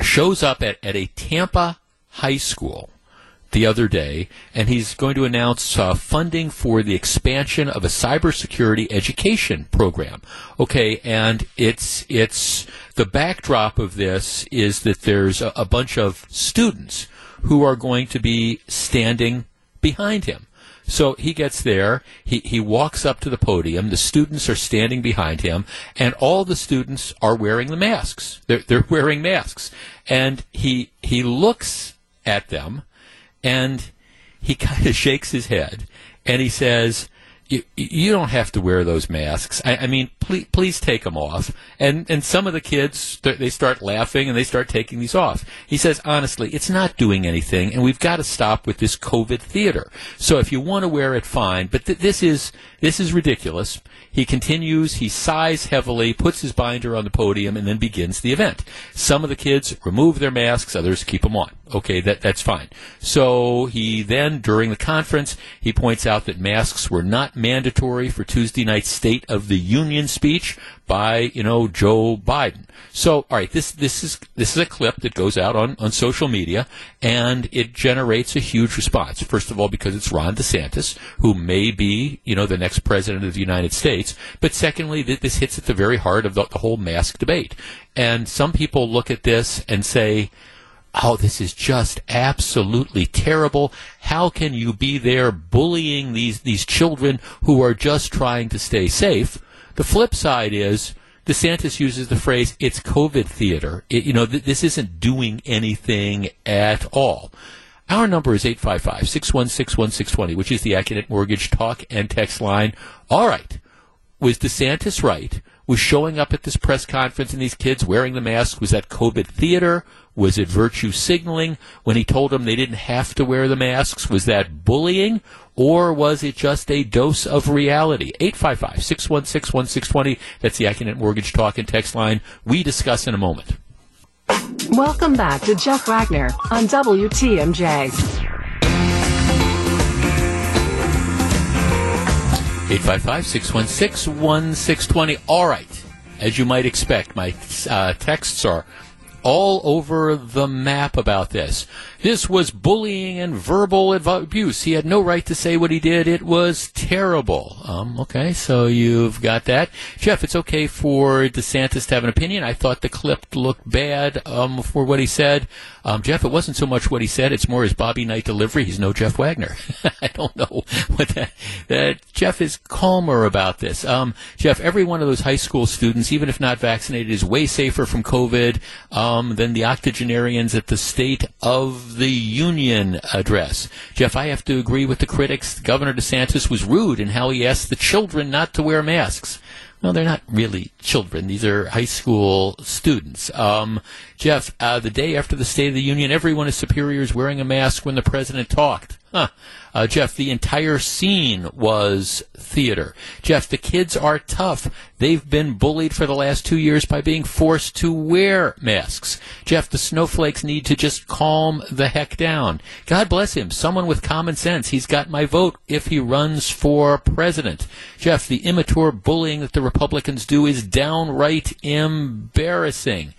shows up at a Tampa high school the other day, and he's going to announce funding for the expansion of a cybersecurity education program. Okay, and it's the backdrop of this is that there's a bunch of students who are going to be standing behind him. So he gets there, he walks up to the podium, the students are standing behind him, and all the students are wearing the masks. They're wearing masks. And he looks at them, and he kind of shakes his head, and he says, you don't have to wear those masks. I mean, please take them off. And some of the kids, they start laughing and they start taking these off. He says, honestly, it's not doing anything, and we've got to stop with this COVID theater. So if you want to wear it, fine. But this is ridiculous. He continues. He sighs heavily, puts his binder on the podium, and then begins the event. Some of the kids remove their masks. Others keep them on. Okay, that's fine. So he then, during the conference, he points out that masks were not mandatory for Tuesday night's State of the Union speech by, Joe Biden. So, all right, this is a clip that goes out on social media, and it generates a huge response. First of all, because it's Ron DeSantis, who may be, the next president of the United States. But secondly, this hits at the very heart of the whole mask debate. And some people look at this and say, oh, this is just absolutely terrible. How can you be there bullying these children who are just trying to stay safe? The flip side is DeSantis uses the phrase, it's COVID theater. This isn't doing anything at all. Our number is 855-616-1620, which is the AccuNet Mortgage talk and text line. All right. Was DeSantis right? Was showing up at this press conference and these kids wearing the mask, was that COVID theater? Was it virtue signaling when he told them they didn't have to wear the masks? Was that bullying, or was it just a dose of reality? 855-616-1620. That's the AccuNet Mortgage talk and text line. We discuss in a moment. Welcome back to Jeff Wagner on WTMJ. 855-616-1620. All right. As you might expect, my texts are all over the map about this. This was bullying and verbal abuse. He had no right to say what he did. It was terrible. Okay, so you've got that. Jeff, it's okay for DeSantis to have an opinion. I thought the clip looked bad for what he said. Jeff, it wasn't so much what he said. It's more his Bobby Knight delivery. He's no Jeff Wagner. I don't know what that Jeff is calmer about this. Jeff, every one of those high school students, even if not vaccinated, is way safer from COVID than the octogenarians at the State of the Union address. Jeff, I have to agree with the critics. Governor DeSantis was rude in how he asked the children not to wear masks. Well, they're not really children. These are high school students. Jeff, the day after the State of the Union, everyone is superiors wearing a mask when the president talked. Huh. Jeff, the entire scene was theater. Jeff, the kids are tough. They've been bullied for the last 2 years by being forced to wear masks. Jeff, the snowflakes need to just calm the heck down. God bless him. Someone with common sense. He's got my vote if he runs for president. Jeff, the immature bullying that the Republicans do is downright embarrassing.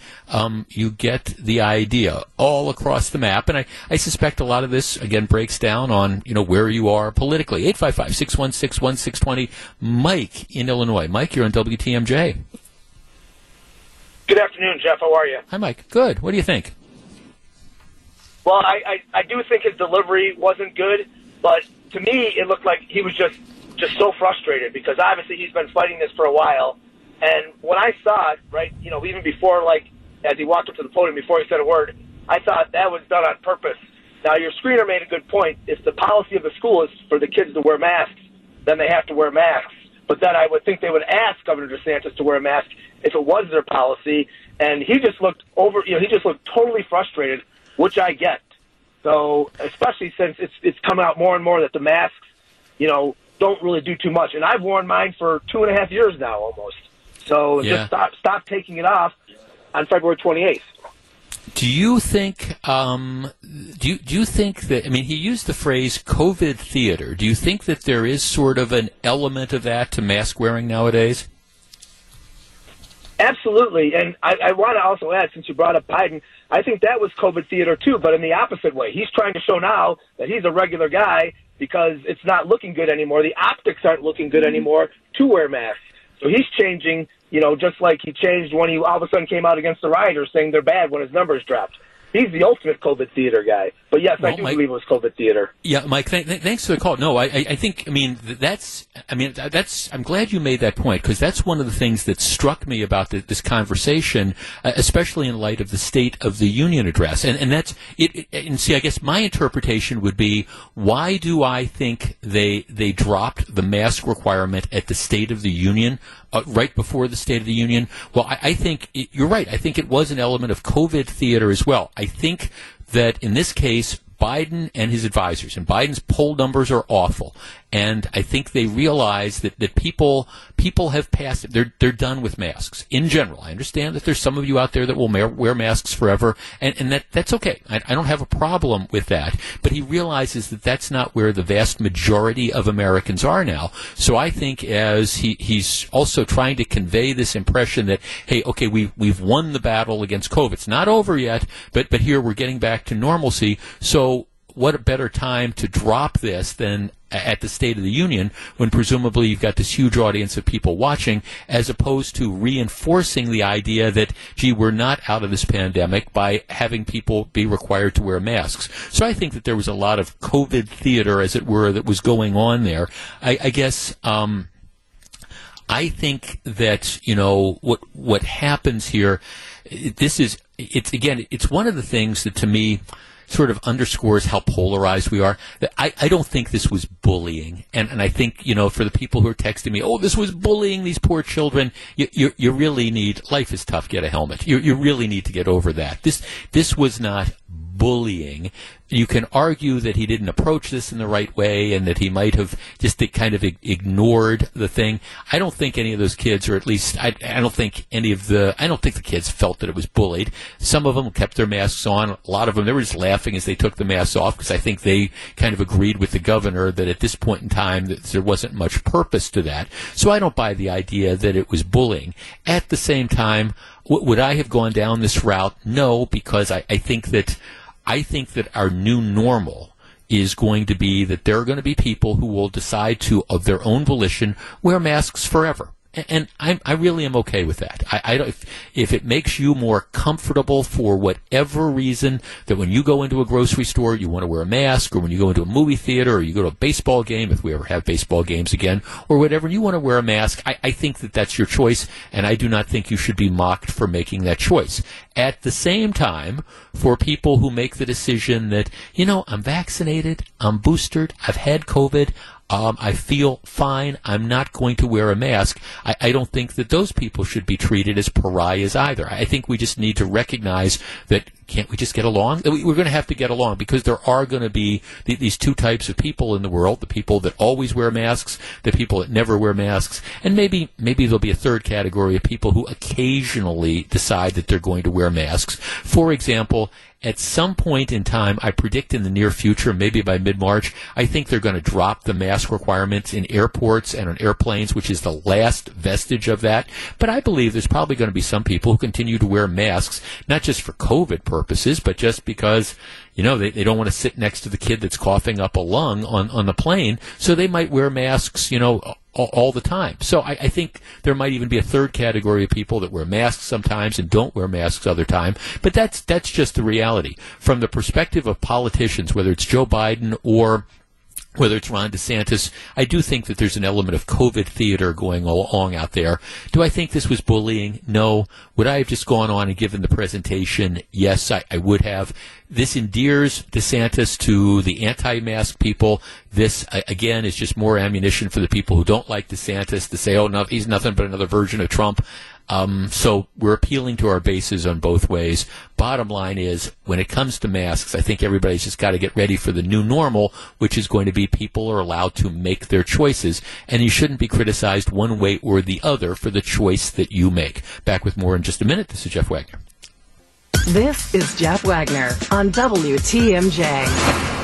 You get the idea all across the map. And I suspect a lot of this, again, breaks down on, where you are politically. 855-616-1620. Mike in Illinois. Mike, you're on WTMJ. Good afternoon, Jeff. How are you? Hi, Mike. Good. What do you think? Well, I do think his delivery wasn't good, but to me it looked like he was just so frustrated because obviously he's been fighting this for a while. And when I saw it, right, you know, even before, like, as he walked up to the podium, before he said a word, I thought that was done on purpose. Now, your screener made a good point. If the policy of the school is for the kids to wear masks, then they have to wear masks. But then I would think they would ask Governor DeSantis to wear a mask if it was their policy. And he just looked over, you know, he just looked totally frustrated, which I get. So, especially since it's come out more and more that the masks, you know, don't really do too much. And I've worn mine for 2.5 years now almost. So yeah. Just stop taking it off on February 28th. Do you think that, I mean, he used the phrase COVID theater. Do you think that there is sort of an element of that to mask wearing nowadays? Absolutely. And I want to also add, since you brought up Biden, I think that was COVID theater too, but in the opposite way. He's trying to show now that he's a regular guy because it's not looking good anymore. The optics aren't looking good anymore to wear masks. So he's changing, you know, just like he changed when he all of a sudden came out against the rioters saying they're bad when his numbers dropped. He's the ultimate COVID theater guy. But, yes, well, I do believe it was COVID theater. Yeah, Mike, thanks for the call. No, I think, I mean, that's I'm glad you made that point, because that's one of the things that struck me about this conversation, especially in light of the State of the Union address. And that's it. And see, I guess my interpretation would be, why do I think they dropped the mask requirement at the State of the Union right before the State of the Union? Well, I think you're right. I think it was an element of COVID theater as well. I think that in this case, Biden and his advisors, and Biden's poll numbers are awful, and I think they realize that people have passed it. They're done with masks in general. I understand that there's some of you out there that will wear masks forever, and that's okay. I don't have a problem with that. But he realizes that that's not where the vast majority of Americans are now. So I think as he's also trying to convey this impression that, hey, okay, we've won the battle against COVID. It's not over yet, but here we're getting back to normalcy. So what a better time to drop this than at the State of the Union, when presumably you've got this huge audience of people watching, as opposed to reinforcing the idea that, gee, we're not out of this pandemic by having people be required to wear masks. So I think that there was a lot of COVID theater, as it were, that was going on there. I guess I think that, you know, what happens here, it's one of the things that to me sort of underscores how polarized we are. I don't think this was bullying. And I think, you know, for the people who are texting me, oh, this was bullying these poor children, you really need, life is tough, get a helmet. You really need to get over that. This was not bullying. You can argue that he didn't approach this in the right way and that he might have just kind of ignored the thing. I don't think any of those kids, or at least I don't think the kids felt that it was bullied. Some of them kept their masks on. A lot of them, they were just laughing as they took the masks off, because I think they kind of agreed with the governor that at this point in time that there wasn't much purpose to that. So I don't buy the idea that it was bullying. At the same time, would I have gone down this route? No, because I think that our new normal is going to be that there are going to be people who will decide to, of their own volition, wear masks forever. And I really am okay with that. If it makes you more comfortable for whatever reason, that when you go into a grocery store, you want to wear a mask, or when you go into a movie theater, or you go to a baseball game, if we ever have baseball games again, or whatever, you want to wear a mask, I think that that's your choice, and I do not think you should be mocked for making that choice. At the same time, for people who make the decision that, you know, I'm vaccinated, I'm boosted, I've had COVID, I feel fine, I'm not going to wear a mask, I don't think that those people should be treated as pariahs either. I think we just need to recognize that, can't we just get along? We're going to have to get along, because there are going to be these two types of people in the world, the people that always wear masks, the people that never wear masks, and maybe there'll be a third category of people who occasionally decide that they're going to wear masks. For example, at some point in time, I predict in the near future, maybe by mid-March, I think they're going to drop the mask requirements in airports and on airplanes, which is the last vestige of that. But I believe there's probably going to be some people who continue to wear masks, not just for COVID purposes, but just because, you know, they don't want to sit next to the kid that's coughing up a lung on the plane, so they might wear masks, you know, all the time. So I think there might even be a third category of people that wear masks sometimes and don't wear masks other time. But that's just the reality. From the perspective of politicians, whether it's Joe Biden or whether it's Ron DeSantis. I do think that there's an element of COVID theater going along out there. Do I think this was bullying? No. Would I have just gone on and given the presentation? Yes, I would have. This endears DeSantis to the anti-mask people. This, again, is just more ammunition for the people who don't like DeSantis to say, oh, no, he's nothing but another version of Trump. So we're appealing to our bases on both ways. Bottom line is, when it comes to masks, I think everybody's just got to get ready for the new normal, which is going to be people are allowed to make their choices, and you shouldn't be criticized one way or the other for the choice that you make. Back with more in just a minute. This is Jeff Wagner. This is Jeff Wagner on WTMJ.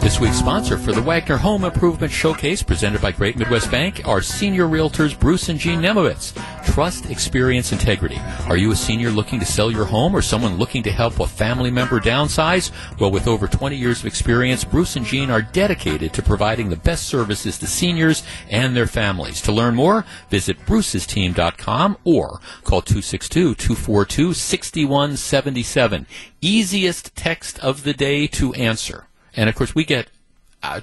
This week's sponsor for the Wagner Home Improvement Showcase, presented by Great Midwest Bank, are senior realtors Bruce and Jean Nemovitz. Trust, experience, integrity. Are you a senior looking to sell your home or someone looking to help a family member downsize? Well, with over 20 years of experience, Bruce and Jean are dedicated to providing the best services to seniors and their families. To learn more, visit brucesteam.com or call 262-242-6177. Easiest text of the day to answer. And, of course, we get,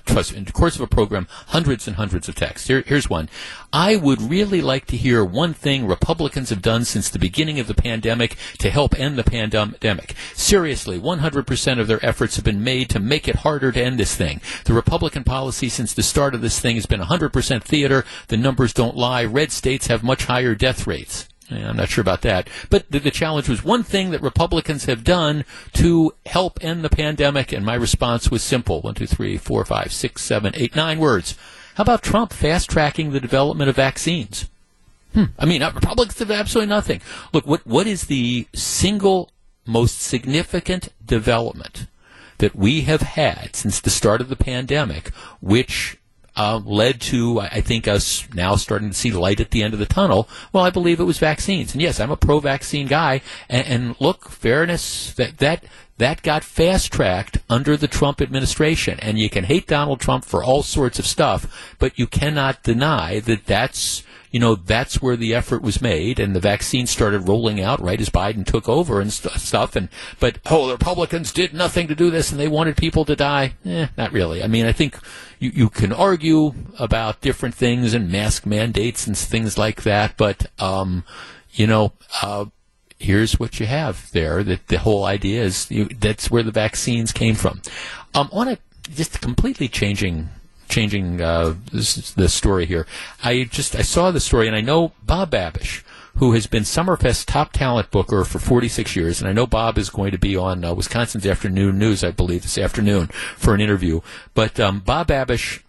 trust in the course of a program, hundreds and hundreds of texts. Here's one. I would really like to hear one thing Republicans have done since the beginning of the pandemic to help end the pandemic. Seriously, 100% of their efforts have been made to make it harder to end this thing. The Republican policy since the start of this thing has been 100% theater. The numbers don't lie. Red states have much higher death rates. I'm not sure about that. But the challenge was one thing that Republicans have done to help end the pandemic, and my response was simple. 1, 2, 3, 4, 5, 6, 7, 8, 9 words. How about Trump fast-tracking the development of vaccines? I mean, Republicans did absolutely nothing. Look, what is the single most significant development that we have had since the start of the pandemic, which led to, I think, us now starting to see light at the end of the tunnel? Well, I believe it was vaccines. And, yes, I'm a pro-vaccine guy. And look, fairness, that got fast-tracked under the Trump administration. And you can hate Donald Trump for all sorts of stuff, but you cannot deny that that's where the effort was made, and the vaccine started rolling out right as Biden took over and stuff. But the Republicans did nothing to do this, and they wanted people to die. Not really. I mean, I think you can argue about different things and mask mandates and things like that, but here's what you have there. That the whole idea is that's where the vaccines came from. Changing the story here. I saw the story, and I know Bob Babish, who has been Summerfest top talent booker for 46 years, and I know Bob is going to be on Wisconsin's Afternoon News, I believe, this afternoon for an interview. But Bob Babish,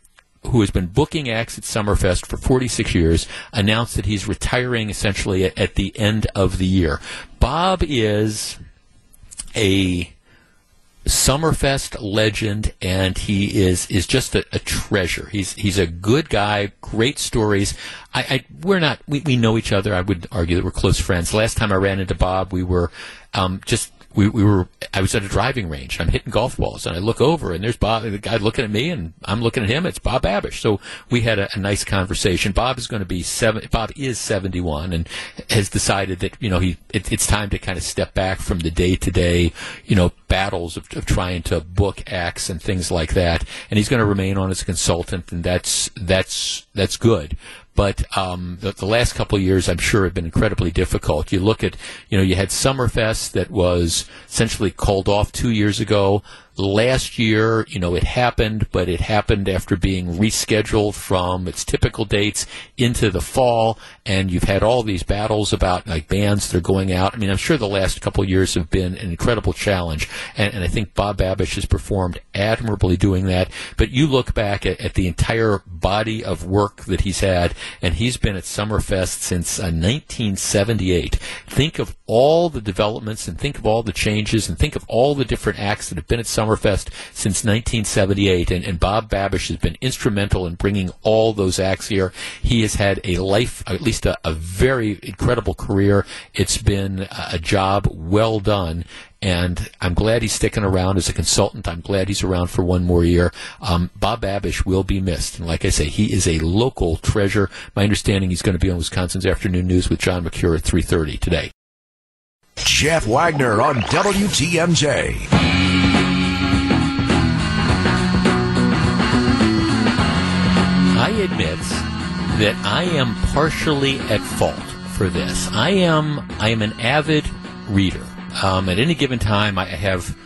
who has been booking acts at Summerfest for 46 years, announced that he's retiring essentially at the end of the year. Bob is a Summerfest legend, and he is just a treasure. He's a good guy, great stories. We know each other. I would argue that we're close friends. Last time I ran into Bob, we were I was at a driving range. I'm hitting golf balls, and I look over, and there's Bob, the guy looking at me, and I'm looking at him. It's Bob Babish. So we had a nice conversation. Bob is going to be 71 and has decided that, it's time to kind of step back from the day-to-day, battles of trying to book acts and things like that. And he's going to remain on as a consultant, and that's good. But the last couple of years, I'm sure, have been incredibly difficult. You look at, you had Summerfest that was essentially called off 2 years ago. Last year, it happened, but it happened after being rescheduled from its typical dates into the fall, and you've had all these battles about, like, bands that are going out. I mean, I'm sure the last couple of years have been an incredible challenge, and I think Bob Babish has performed admirably doing that. But you look back at the entire body of work that he's had, and he's been at Summerfest since 1978. Think of all the developments, and think of all the changes, and think of all the different acts that have been at Summerfest since 1978, and Bob Babish has been instrumental in bringing all those acts here. He has had a life, at least a very incredible career. It's been a job well done, and I'm glad he's sticking around as a consultant. I'm glad he's around for one more year. Bob Babish will be missed, and like I say, he is a local treasure. My understanding, he's going to be on Wisconsin's Afternoon News with John McCure at 3:30 today. Jeff Wagner on WTMJ. I admit that I am partially at fault for this. I am an avid reader. At any given time, I have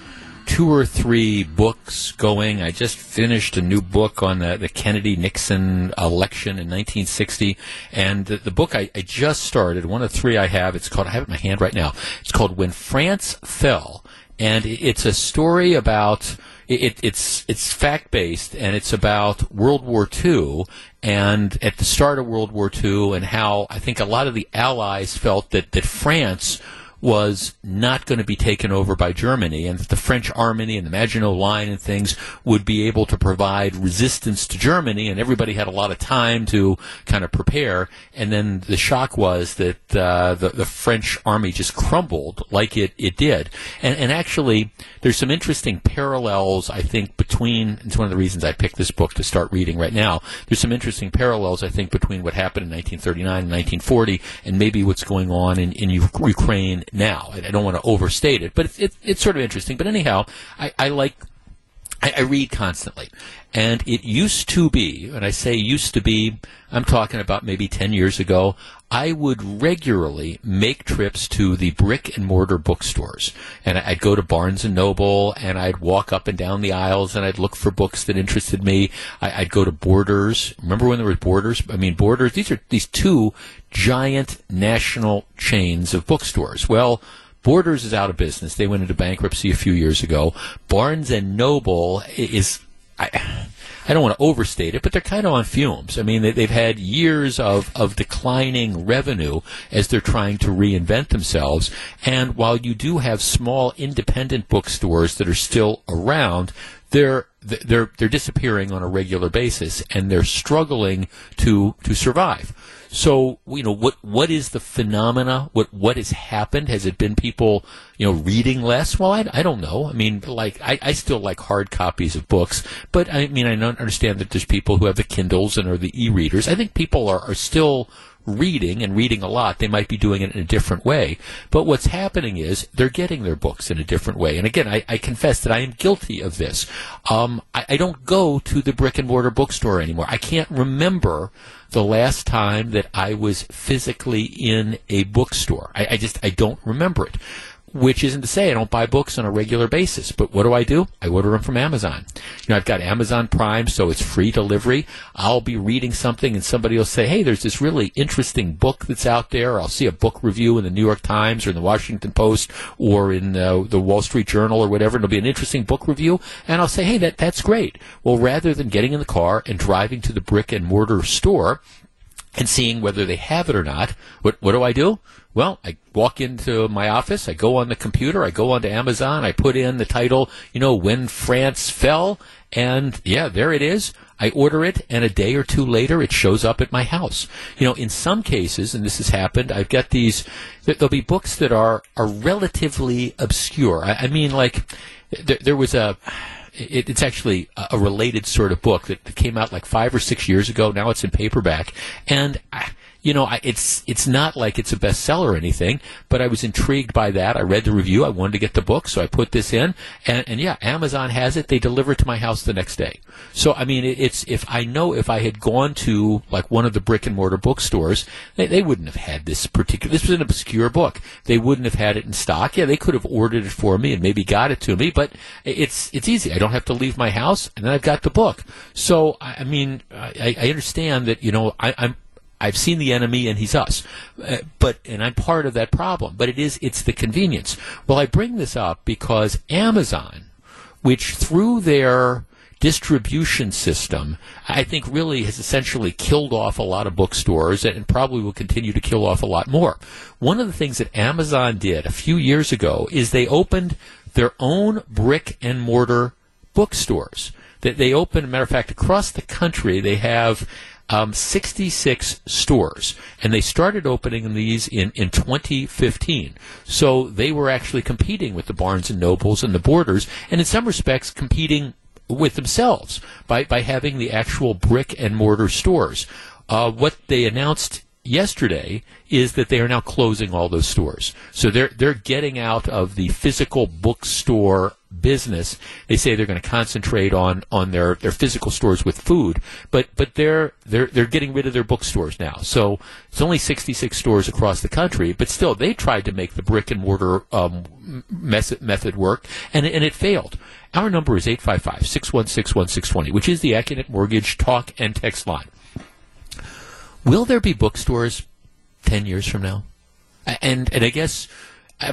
2 or 3 books going. I just finished a new book on the Kennedy-Nixon election in 1960. And the book I just started, one of 3 I have, it's called, I have it in my hand right now, it's called When France Fell. And it's a story about, it's fact-based, and it's about World War II and at the start of World War II and how I think a lot of the Allies felt that France was not going to be taken over by Germany, and that the French army and the Maginot Line and things would be able to provide resistance to Germany, and everybody had a lot of time to kind of prepare. And then the shock was that the French army just crumbled like it did. And actually, there's some interesting parallels, I think, between, it's one of the reasons I picked this book to start reading right now, there's some interesting parallels, I think, between what happened in 1939 and 1940 and maybe what's going on in Ukraine now. I don't want to overstate it, but it's sort of interesting. But anyhow, I read constantly. And it used to be, and I say used to be, I'm talking about maybe 10 years ago, I would regularly make trips to the brick-and-mortar bookstores. And I'd go to Barnes and Noble, and I'd walk up and down the aisles, and I'd look for books that interested me. I'd go to Borders. Remember when there was Borders? I mean, Borders, these are these 2 giant national chains of bookstores. Well, Borders is out of business. They went into bankruptcy a few years ago. Barnes and Noble is... I don't want to overstate it, but they're kind of on fumes. I mean, they've had years of declining revenue as they're trying to reinvent themselves. And while you do have small independent bookstores that are still around, they're disappearing on a regular basis, and they're struggling to survive. So, you know, what is the phenomena? What has happened? Has it been people, you know, reading less? Well, I don't know. I mean, like, I still like hard copies of books, but I mean, I don't understand that there's people who have the Kindles and are the e-readers. I think people are still reading and reading a lot. They might be doing it in a different way. But what's happening is they're getting their books in a different way. And again, I confess that I am guilty of this. I don't go to the brick-and-mortar bookstore anymore. I can't remember the last time that I was physically in a bookstore. I just don't remember it. Which isn't to say I don't buy books on a regular basis. But what do? I order them from Amazon. You know, I've got Amazon Prime, so it's free delivery. I'll be reading something, and somebody will say, hey, there's this really interesting book that's out there. I'll see a book review in the New York Times or in the Washington Post or in the Wall Street Journal or whatever. It'll be an interesting book review, and I'll say, hey, that's great. Well, rather than getting in the car and driving to the brick-and-mortar store and seeing whether they have it or not, what do? Well, I walk into my office, I go on the computer, I go onto Amazon, I put in the title, you know, When France Fell, and yeah, there it is. I order it, and a day or 2 later, it shows up at my house. You know, in some cases, and this has happened, I've got these, there'll be books that are relatively obscure. I mean, like, there was a... It's actually a related sort of book that came out like 5 or 6 years ago. Now it's in paperback. And, you know, it's not like it's a bestseller or anything, but I was intrigued by that. I read the review. I wanted to get the book, so I put this in. And yeah, Amazon has it. They deliver it to my house the next day. So, I mean, it's if I had gone to, like, one of the brick-and-mortar bookstores, they wouldn't have had this particular – this was an obscure book. They wouldn't have had it in stock. Yeah, they could have ordered it for me and maybe got it to me, but it's easy. I don't have to leave my house, and then I've got the book. So, I mean, I understand that, you know, I've seen the enemy and he's us, and I'm part of that problem. But it's the convenience. Well, I bring this up because Amazon, which through their distribution system, I think really has essentially killed off a lot of bookstores and probably will continue to kill off a lot more. One of the things that Amazon did a few years ago is they opened their own brick-and-mortar bookstores. They opened, as a matter of fact, across the country they have 66 stores, and they started opening these in 2015. So they were actually competing with the Barnes and Nobles and the Borders, and in some respects competing with themselves by having the actual brick-and-mortar stores. What they announced yesterday is that they are now closing all those stores. So they're getting out of the physical bookstore business. They say they're going to concentrate on their physical stores with food, but they're getting rid of their bookstores now. So it's only 66 stores across the country, but still they tried to make the brick and mortar method work, and it failed. Our number is 855-616-1620, which is the AccuNet Mortgage talk and text line. Will there be bookstores 10 years from now? And I guess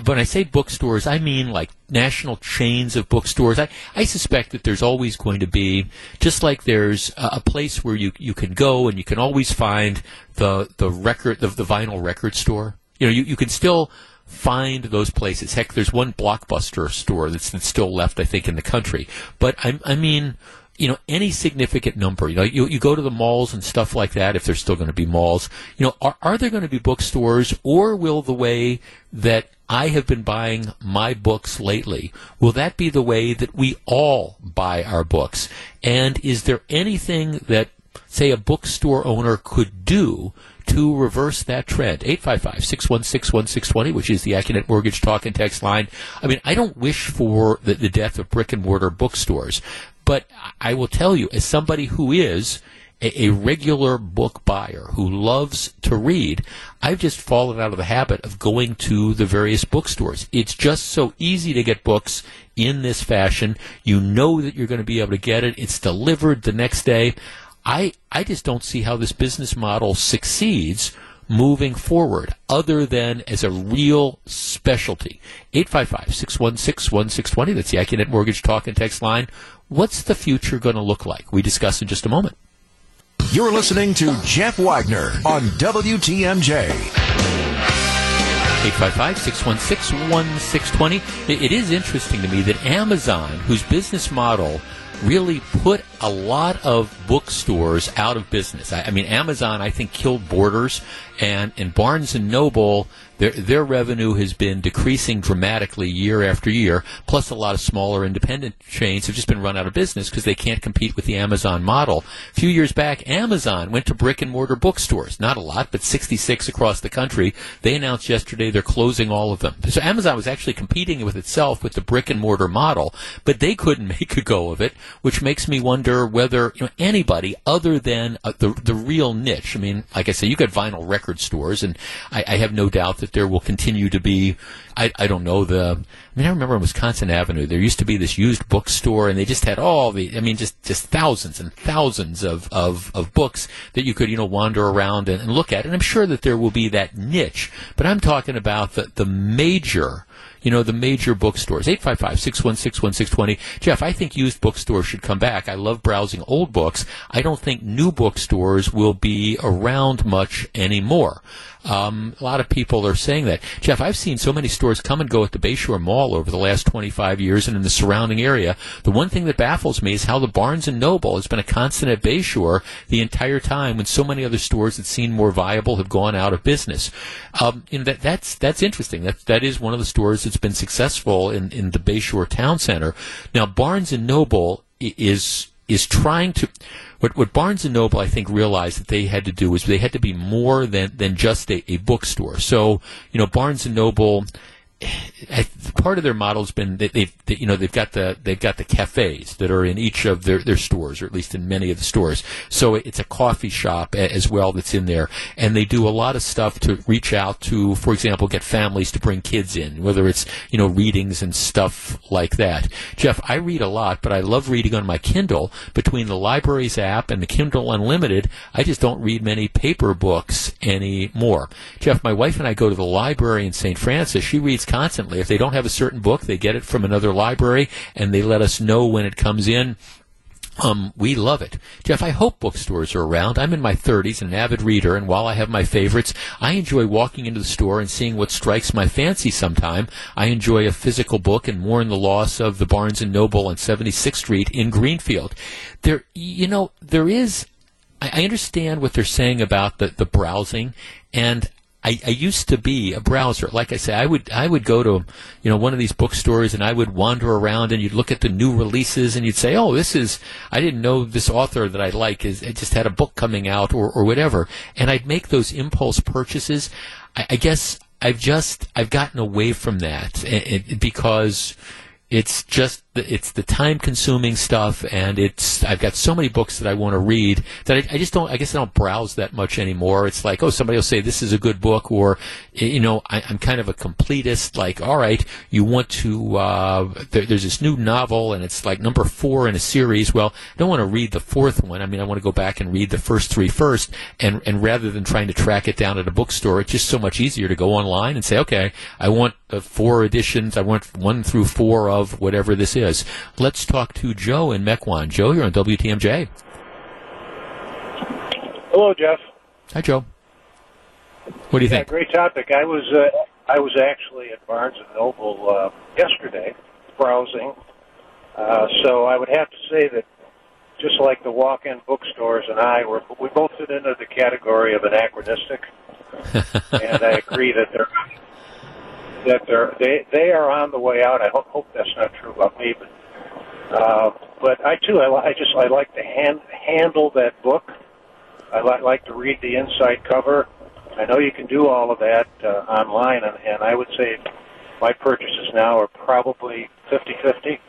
when I say bookstores, I mean like national chains of bookstores. I suspect that there's always going to be, just like there's a place where you can go and you can always find the record, the vinyl record store. You know, you can still find those places. Heck, there's one Blockbuster store that's still left, I think, in the country. But I mean, you know, any significant number, you know, you go to the malls and stuff like that, if there's still going to be malls, you know, are there going to be bookstores, or will the way that I have been buying my books lately, will that be the way that we all buy our books? And is there anything that, say, a bookstore owner could do to reverse that trend? 855-616-1620, which is the AccuNet Mortgage talk and text line. I mean, I don't wish for the death of brick-and-mortar bookstores, but I will tell you, as somebody who is a regular book buyer who loves to read, I've just fallen out of the habit of going to the various bookstores. It's just so easy to get books in this fashion. You know that you're going to be able to get it. It's delivered the next day. I just don't see how this business model succeeds moving forward, other than as a real specialty. 855-616-1620, that's the AccuNet Mortgage talk and text line. What's the future going to look like? We discuss in just a moment. You're listening to Jeff Wagner on WTMJ. 855-616-1620. It is interesting to me that Amazon, whose business model really put a lot of bookstores out of business. I mean, Amazon, I think, killed Borders, and Barnes and Noble, their revenue has been decreasing dramatically year after year, plus a lot of smaller independent chains have just been run out of business because they can't compete with the Amazon model. A few years back, Amazon went to brick-and-mortar bookstores. Not a lot, but 66 across the country. They announced yesterday they're closing all of them. So Amazon was actually competing with itself with the brick-and-mortar model, but they couldn't make a go of it, which makes me wonder whether, you know, anybody other than the real niche. I mean, like I say, you got vinyl record stores, and I have no doubt that there will continue to be, I don't know, I remember on Wisconsin Avenue, there used to be this used bookstore, and they just had just thousands and thousands of books that you could, you know, wander around and look at. And I'm sure that there will be that niche, but I'm talking about the major, you know, the major bookstores. 855-616-1620. Jeff, I think used bookstores should come back. I love browsing old books. I don't think new bookstores will be around much anymore. A lot of people are saying that. Jeff, I've seen so many stores come and go at the Bayshore Mall over the last 25 years and in the surrounding area. The one thing that baffles me is how the Barnes and Noble has been a constant at Bayshore the entire time when so many other stores that seem more viable have gone out of business. You know, that's interesting. That is one of the stores that's been successful in the Bayshore Town Center. Now, Barnes and Noble is trying to... What Barnes and Noble, I think, realized that they had to do was they had to be more than just a bookstore. So, you know, Barnes and Noble, part of their model has been they've got the cafes that are in each of their stores, or at least in many of the stores. So it's a coffee shop as well that's in there, and they do a lot of stuff to reach out to, for example, get families to bring kids in, whether it's, you know, readings and stuff like that. Jeff, I read a lot, but I love reading on my Kindle. Between the Libraries app and the Kindle Unlimited, I just don't read many paper books anymore. Jeff, my wife and I go to the library in St. Francis. She reads constantly. If they don't have a certain book, they get it from another library, and they let us know when it comes in. We love it. Jeff, I hope bookstores are around. I'm in my 30s and an avid reader, and while I have my favorites, I enjoy walking into the store and seeing what strikes my fancy sometime. I enjoy a physical book and mourn the loss of the Barnes & Noble on 76th Street in Greenfield. There, you know, there is... I understand what they're saying about the browsing, and I used to be a browser. Like I say, I would go to, one of these bookstores, and I would wander around, and you'd look at the new releases, and you'd say, oh, I didn't know this author that I like it just had a book coming out or whatever. And I'd make those impulse purchases. I guess I've gotten away from that because it's the time-consuming stuff, and I've got so many books that I want to read that I just don't. I guess I don't browse that much anymore. It's like, oh, somebody will say this is a good book, or I'm kind of a completist. Like, all right, you want to there's this new novel, and it's like number 4 in a series. Well, I don't want to read the 4th one. I want to go back and read the first 3 first, and rather than trying to track it down at a bookstore, it's just so much easier to go online and say, okay, I want 4 editions. I want 1 through 4 of whatever this is. Let's talk to Joe in Mequon. Joe, you're on WTMJ. Hello, Jeff. Hi, Joe. What do you think? Great topic. I was actually at Barnes and Noble yesterday browsing, so I would have to say that just like the walk-in bookstores and we both fit into the category of anachronistic, and I agree that they are on the way out. I hope that's not true about me, but I too, I like to handle that book. I like to read the inside cover. I know you can do all of that online, and I would say my purchases now are probably 50-50.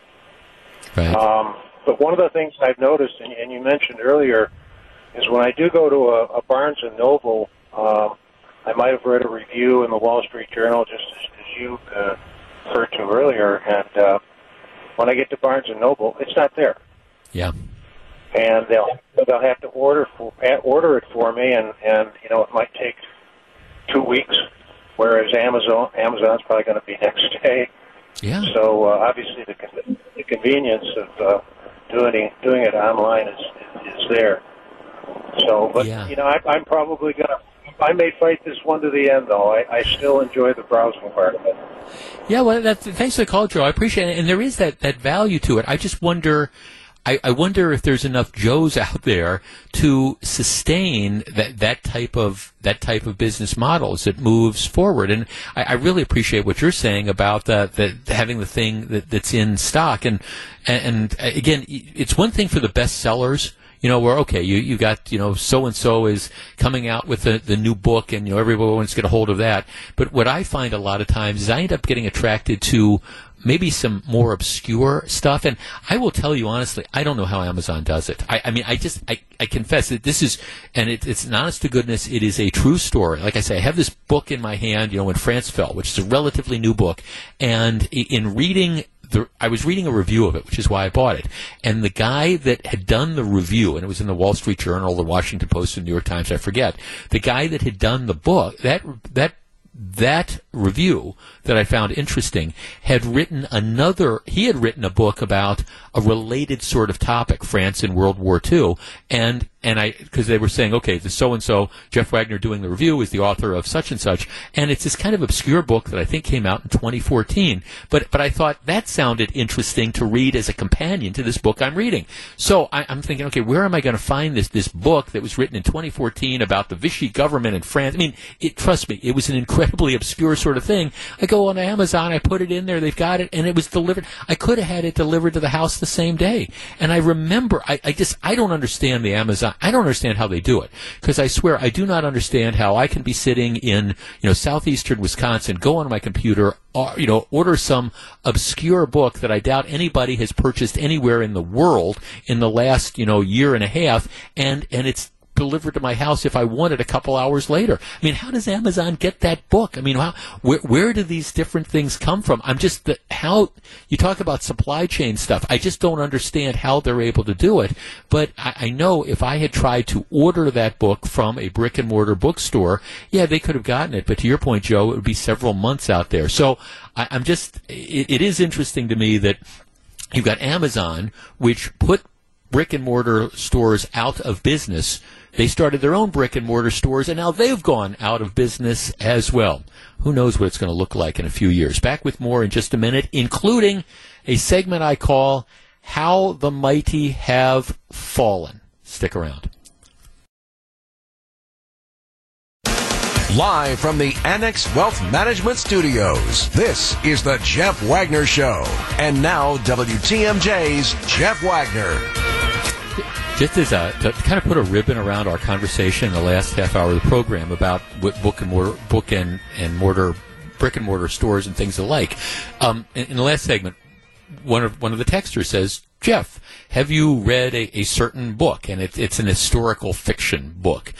Right. But one of the things I've noticed, and you mentioned earlier, is when I do go to a Barnes and Noble. I might have read a review in the Wall Street Journal, just as you referred to earlier. And when I get to Barnes and Noble, it's not there. Yeah. And they'll have to order it for me, and it might take 2 weeks. Whereas Amazon's probably going to be next day. Yeah. So obviously the convenience of doing it online is there. So, but yeah. I'm probably going to. I may fight this one to the end, though. I still enjoy the browsing part of it. Yeah, well, thanks for the call, Joe. I appreciate it. And there is that value to it. I just wonder, I wonder if there's enough Joes out there to sustain that type of business model as it moves forward. And I really appreciate what you're saying about the having the thing that's in stock. And again, it's one thing for the best sellers. Where, okay, you got, so-and-so is coming out with the new book, and, everyone wants to get a hold of that. But what I find a lot of times is I end up getting attracted to maybe some more obscure stuff. And I will tell you honestly, I don't know how Amazon does it. I confess that this is, and it's an honest to goodness, it is a true story. Like I say, I have this book in my hand, When France Fell, which is a relatively new book. And in reading I was reading a review of it, which is why I bought it. And the guy that had done the review, and it was in the Wall Street Journal, the Washington Post, and New York Times, I forget, the guy that had done the book, that review that I found interesting, he had written a book about a related sort of topic, France in World War II, and I, because they were saying, okay, the so-and-so, Jeff Wagner doing the review, is the author of such and such, and it's this kind of obscure book that I think came out in 2014, but I thought that sounded interesting to read as a companion to this book I'm reading. So I'm thinking, okay, where am I going to find this book that was written in 2014 about the Vichy government in France? Trust me, it was an incredibly obscure sort of thing. I go on Amazon, I put it in there, they've got it, and it was delivered. I could have had it delivered to the house the same day. And I remember, I don't understand the Amazon. I don't understand how they do it, because I swear I do not understand how I can be sitting in southeastern Wisconsin, go on my computer, order some obscure book that I doubt anybody has purchased anywhere in the world in the last year and a half, and it's delivered to my house if I want it a couple hours later. How does Amazon get that book? Where do these different things come from? How you talk about supply chain stuff, I just don't understand how they're able to do it. But I know if I had tried to order that book from a brick and mortar bookstore, yeah, they could have gotten it. But to your point, Joe, it would be several months out there. So it is interesting to me that you've got Amazon, which put brick and mortar stores out of business. They started their own brick and mortar stores, and now they've gone out of business as well. Who knows what it's going to look like in a few years. Back with more in just a minute, including a segment I call How the Mighty Have Fallen. Stick around. Live from the Annex Wealth Management Studios, this is the Jeff Wagner Show. And now, WTMJ's Jeff Wagner. Just as to kind of put a ribbon around our conversation in the last half hour of the program about what brick and mortar stores and things alike. In the last segment, one of the texters says, Jeff, have you read a certain book? And it's an historical fiction book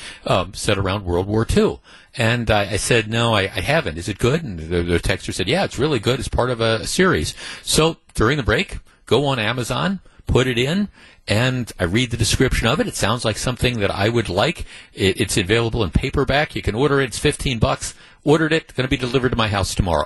set around World War II. And I said, no, I haven't. Is it good? And the texter said, yeah, it's really good. It's part of a series. So during the break, go on Amazon, put it in, and I read the description of it. It sounds like something that I would like. It's available in paperback. You can order it. It's $15. Ordered it, going to be delivered to my house tomorrow.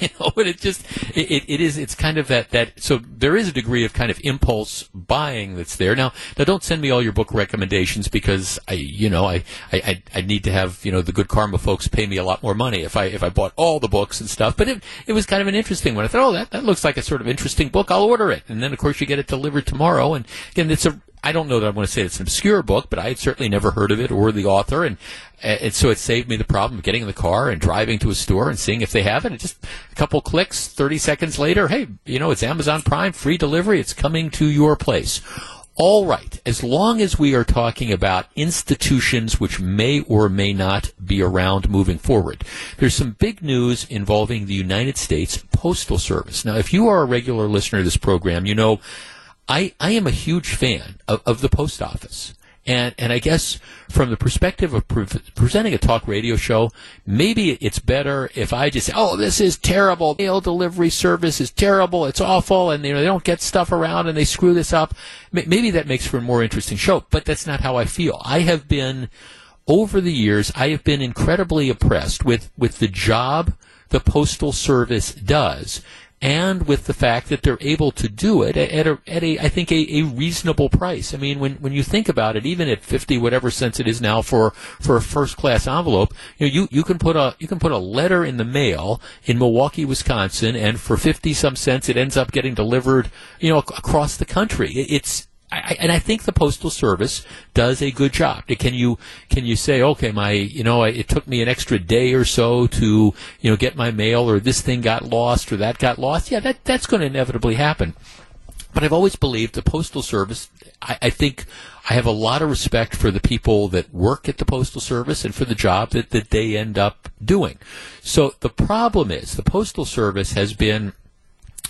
You know, but it's kind of that. So there is a degree of kind of impulse buying that's there. Now don't send me all your book recommendations because I need to have, the Good Karma folks pay me a lot more money if I bought all the books and stuff. But it was kind of an interesting one. I thought, that looks like a sort of interesting book. I'll order it, and then of course you get it delivered tomorrow. And again, I don't know that I want to say it's an obscure book, but I had certainly never heard of it or the author, and so it saved me the problem of getting in the car and driving to a store and seeing if they have it. And just a couple clicks, 30 seconds later, hey, it's Amazon Prime, free delivery, it's coming to your place. All right, as long as we are talking about institutions which may or may not be around moving forward, there's some big news involving the United States Postal Service. Now, if you are a regular listener to this program, I am a huge fan of the post office. And I guess from the perspective of presenting a talk radio show, maybe it's better if I just say, this is terrible. Mail delivery service is terrible. It's awful. And they don't get stuff around and they screw this up. Maybe that makes for a more interesting show. But that's not how I feel. Over the years, I have been incredibly impressed with the job the Postal Service does, and with the fact that they're able to do it at a reasonable price. I mean, when you think about it, even at 50 whatever cents it is now for a first class envelope, you can put a letter in the mail in Milwaukee, Wisconsin, and for 50 some cents it ends up getting delivered, across the country. I think the Postal Service does a good job. Can you say, okay, it took me an extra day or so to, get my mail, or this thing got lost or that got lost? Yeah, that's going to inevitably happen. But I've always believed the Postal Service, I think I have a lot of respect for the people that work at the Postal Service and for the job that they end up doing. So the problem is the Postal Service has been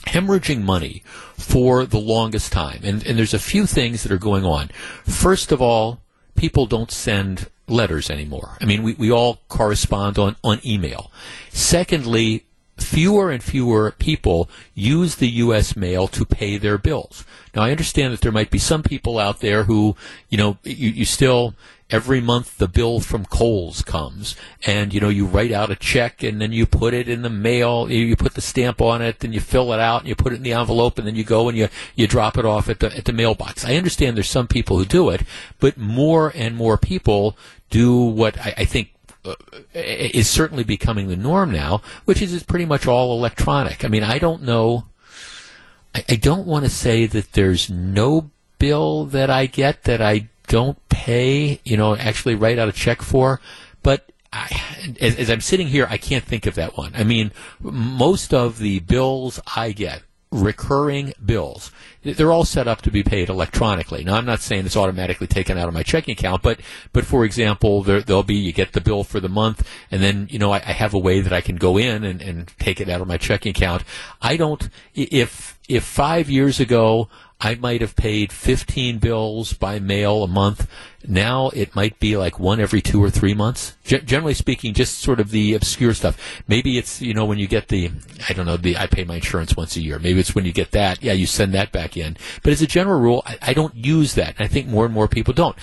hemorrhaging money for the longest time. And there's a few things that are going on. First of all, people don't send letters anymore. I mean, we all correspond on email. Secondly, fewer and fewer people use the U.S. mail to pay their bills. Now, I understand that there might be some people out there who, you still... Every month the bill from Kohl's comes, and you write out a check, and then you put it in the mail, you put the stamp on it, then you fill it out and you put it in the envelope, and then you go and you drop it off at the mailbox. I understand there's some people who do it, but more and more people do what I think is certainly becoming the norm now, which is pretty much all electronic. I mean, I don't know. I don't want to say that there's no bill that I get that I don't pay, actually write out a check for, but as I'm sitting here, I can't think of that one. I mean, most of the bills I get, recurring bills, they're all set up to be paid electronically. Now, I'm not saying it's automatically taken out of my checking account, but for example, you get the bill for the month, and then, I have a way that I can go in and take it out of my checking account. If 5 years ago, I might have paid 15 bills by mail a month. Now it might be like one every 2 or 3 months. Generally speaking, just sort of the obscure stuff. Maybe it's, when you get I pay my insurance once a year. Maybe it's when you get that. Yeah, you send that back in. But as a general rule, I don't use that. And I think more and more people don't.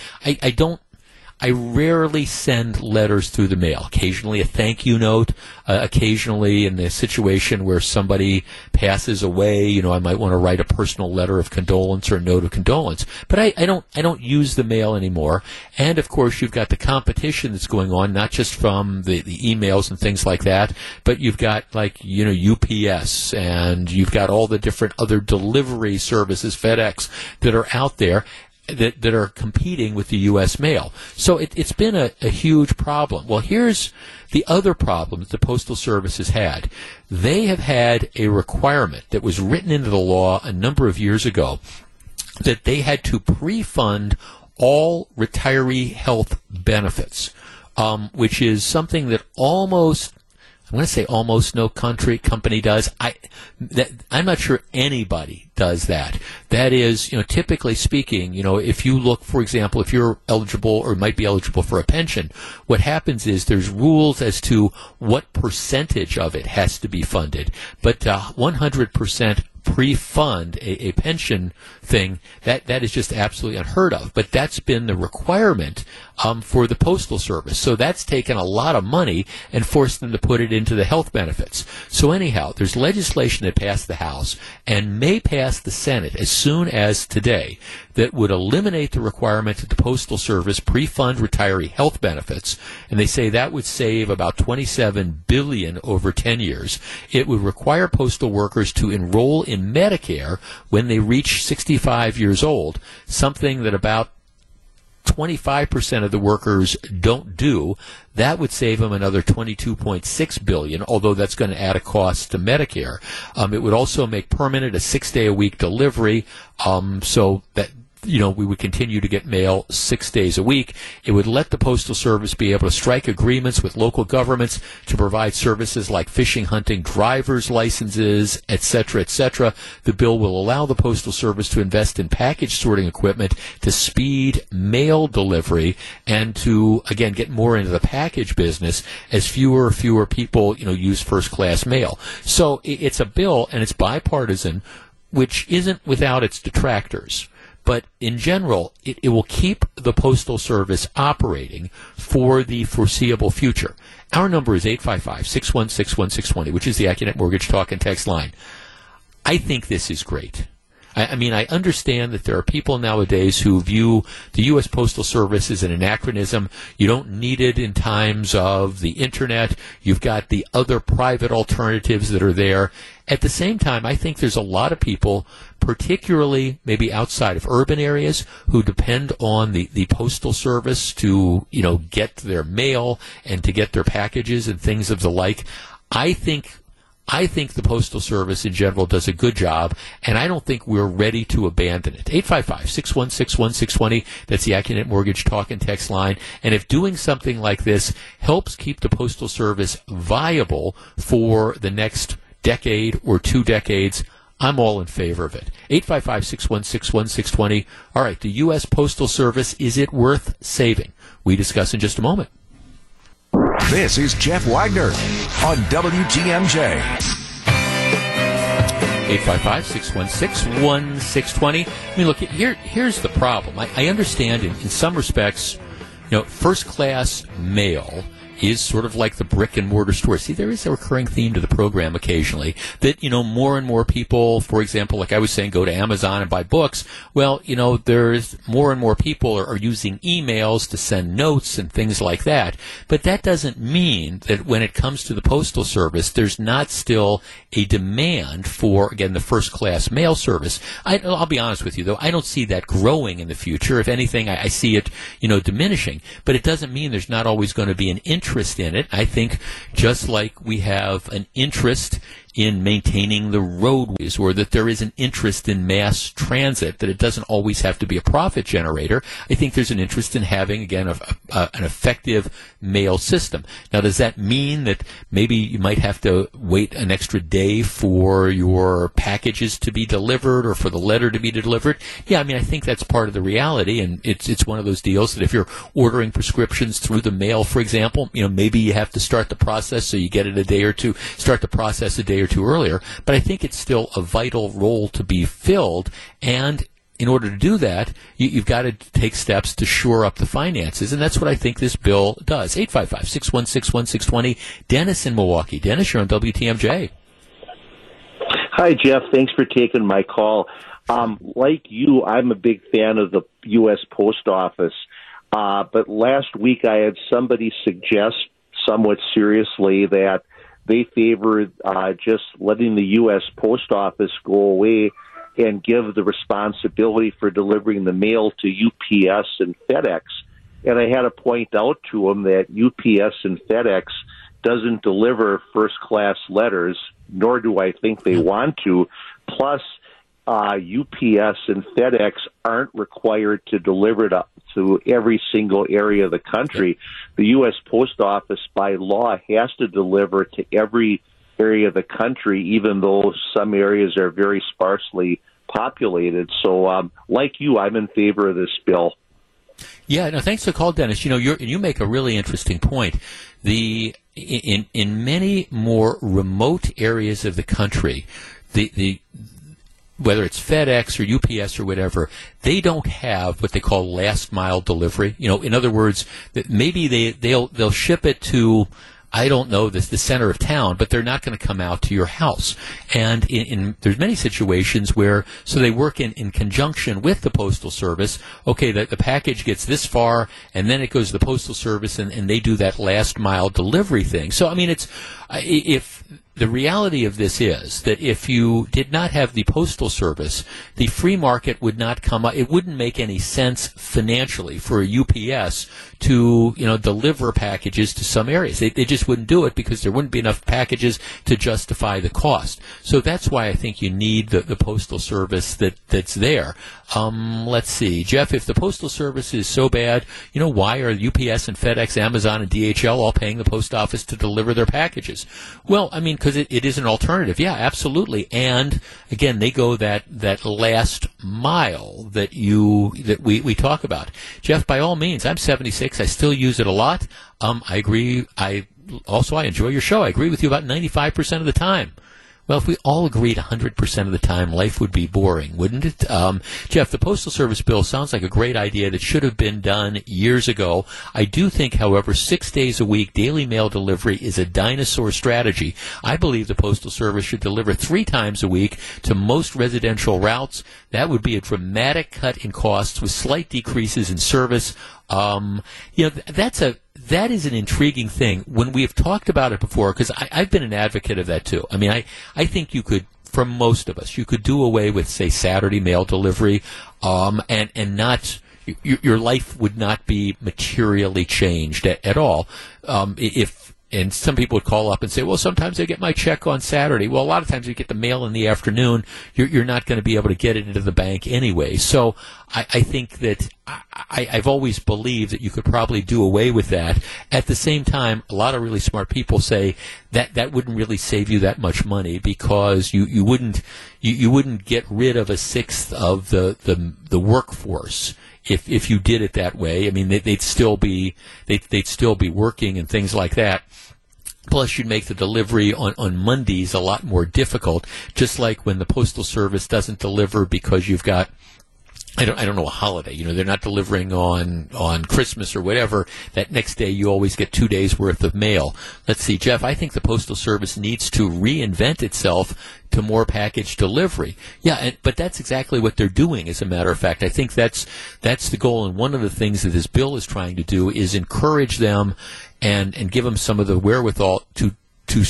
I rarely send letters through the mail. Occasionally a thank you note. Occasionally in the situation where somebody passes away, I might want to write a personal letter of condolence or a note of condolence. But I don't use the mail anymore. And of course you've got the competition that's going on, not just from the emails and things like that, but you've got UPS, and you've got all the different other delivery services, FedEx, that are out there. that are competing with the U.S. mail. So it's been a huge problem. Well, here's the other problem that the Postal Service has had. They have had a requirement that was written into the law a number of years ago that they had to pre-fund all retiree health benefits, which is something that almost, I'm going to say almost no country company does. I'm not sure anybody does that. That is, typically speaking, if you look, for example, if you're eligible or might be eligible for a pension, what happens is there's rules as to what percentage of it has to be funded. But 100% pre-fund a pension thing, that is just absolutely unheard of. But that's been the requirement for the Postal Service. So that's taken a lot of money and forced them to put it into the health benefits. So anyhow, there's legislation that passed the House and may pass the Senate as soon as today that would eliminate the requirement that the Postal Service pre-fund retiree health benefits. And they say that would save about $27 billion over 10 years. It would require postal workers to enroll in Medicare when they reach 65 years old, something that about 25% of the workers don't do. That would save them another $22.6 billion, although that's going to add a cost to Medicare. It would also make permanent a 6-day-a-week delivery, so that we would continue to get mail 6 days a week. It would let the Postal Service be able to strike agreements with local governments to provide services like fishing, hunting, driver's licenses, etc., etc. The bill will allow the Postal Service to invest in package sorting equipment to speed mail delivery and to, again, get more into the package business as fewer people, use first-class mail. So it's a bill, and it's bipartisan, which isn't without its detractors. But in general, it will keep the Postal Service operating for the foreseeable future. Our number is 855-616-1620, which is the AccuNet Mortgage Talk and Text line. I think this is great. I mean, I understand that there are people nowadays who view the U.S. Postal Service as an anachronism. You don't need it in times of the Internet. You've got the other private alternatives that are there. At the same time, I think there's a lot of people, particularly maybe outside of urban areas, who depend on the Postal Service to, get their mail and to get their packages and things of the like. I think the Postal Service in general does a good job, and I don't think we're ready to abandon it. 855-616-1620, that's the AccuNet Mortgage Talk and Text line. And if doing something like this helps keep the Postal Service viable for the next decade or two decades, I'm all in favor of it. 855-616-1620. All right, the U.S. Postal Service, is it worth saving? We discuss in just a moment. This is Jeff Wagner on WTMJ. 855-616-1620. I mean, look, here's the problem. I understand in some respects, first-class mail is sort of like the brick-and-mortar store. See, there is a recurring theme to the program occasionally that, more and more people, for example, like I was saying, go to Amazon and buy books. Well, there's more and more people are using emails to send notes and things like that. But that doesn't mean that when it comes to the Postal Service, there's not still a demand for, again, the first-class mail service. I'll be honest with you, though. I don't see that growing in the future. If anything, I see it, diminishing. But it doesn't mean there's not always going to be an interest in it. I think just like we have an interest in maintaining the roadways, or that there is an interest in mass transit, that it doesn't always have to be a profit generator, I think there's an interest in having, again, an effective mail system. Now, does that mean that maybe you might have to wait an extra day for your packages to be delivered or for the letter to be delivered? Yeah, I mean, I think that's part of the reality, and it's one of those deals that if you're ordering prescriptions through the mail, for example, maybe you have to start the process, so you get it a day or two earlier, but I think it's still a vital role to be filled, and in order to do that, you've got to take steps to shore up the finances, and that's what I think this bill does. 855-616-1620, Dennis in Milwaukee. Dennis, you're on WTMJ. Hi, Jeff. Thanks for taking my call. Like you, I'm a big fan of the U.S. Post Office, but last week I had somebody suggest somewhat seriously that they favor just letting the U.S. Post Office go away and give the responsibility for delivering the mail to UPS and FedEx. And I had to point out to him that UPS and FedEx doesn't deliver first-class letters, nor do I think they want to. Plus, UPS and FedEx aren't required to deliver to every single area of the country. The U.S. Post Office, by law, has to deliver to every area of the country, even though some areas are very sparsely populated. So, like you, I'm in favor of this bill. Yeah, no, thanks for the call, Dennis. You know, you make a really interesting point. In many more remote areas of the country, the whether it's FedEx or UPS or whatever, they don't have what they call last mile delivery. You know, in other words, that maybe they'll ship it to, I don't know, the center of town, but they're not going to come out to your house. And there's many situations where, so they work in conjunction with the Postal Service. Okay, the package gets this far, and then it goes to the Postal Service, and they do that last mile delivery thing. So, I mean, the reality of this is that if you did not have the Postal Service, the free market would not come up. It wouldn't make any sense financially for a UPS to, deliver packages to some areas. They just wouldn't do it because there wouldn't be enough packages to justify the cost. So that's why I think you need the Postal Service that's there. Let's see, Jeff, if the Postal Service is so bad, why are UPS and FedEx, Amazon and DHL all paying the post office to deliver their packages? Well, I mean, because it is an alternative. Yeah, absolutely. And again, they go that last mile that we talk about. Jeff, by all means, I'm 76. I still use it a lot. I agree. I enjoy your show. I agree with you about 95% of the time. Well, if we all agreed 100% of the time, life would be boring, wouldn't it? Jeff, the Postal Service bill sounds like a great idea that should have been done years ago. I do think, however, 6 days a week, daily mail delivery is a dinosaur strategy. I believe the Postal Service should deliver 3 times a week to most residential routes. That would be a dramatic cut in costs with slight decreases in service. That is an intriguing thing. When we have talked about it before, because I've been an advocate of that too. I mean, I think you could, for most of us, you could do away with, say, Saturday mail delivery, and not your life would not be materially changed at all. And some people would call up and say, well, sometimes I get my check on Saturday. Well, a lot of times you get the mail in the afternoon. You're not going to be able to get it into the bank anyway. So I think that I've always believed that you could probably do away with that. At the same time, a lot of really smart people say that wouldn't really save you that much money because you wouldn't get rid of 1/6 of the workforce. If you did it that way, I mean, they'd still be working and things like that. Plus, you'd make the delivery on Mondays a lot more difficult, just like when the Postal Service doesn't deliver because you've got, I don't know, a holiday. They're not delivering on Christmas or whatever. That next day, you always get 2 days' worth of mail. Let's see, Jeff, I think the Postal Service needs to reinvent itself to more package delivery. Yeah, but that's exactly what they're doing, as a matter of fact. I think that's the goal, and one of the things that this bill is trying to do is encourage them and give them some of the wherewithal to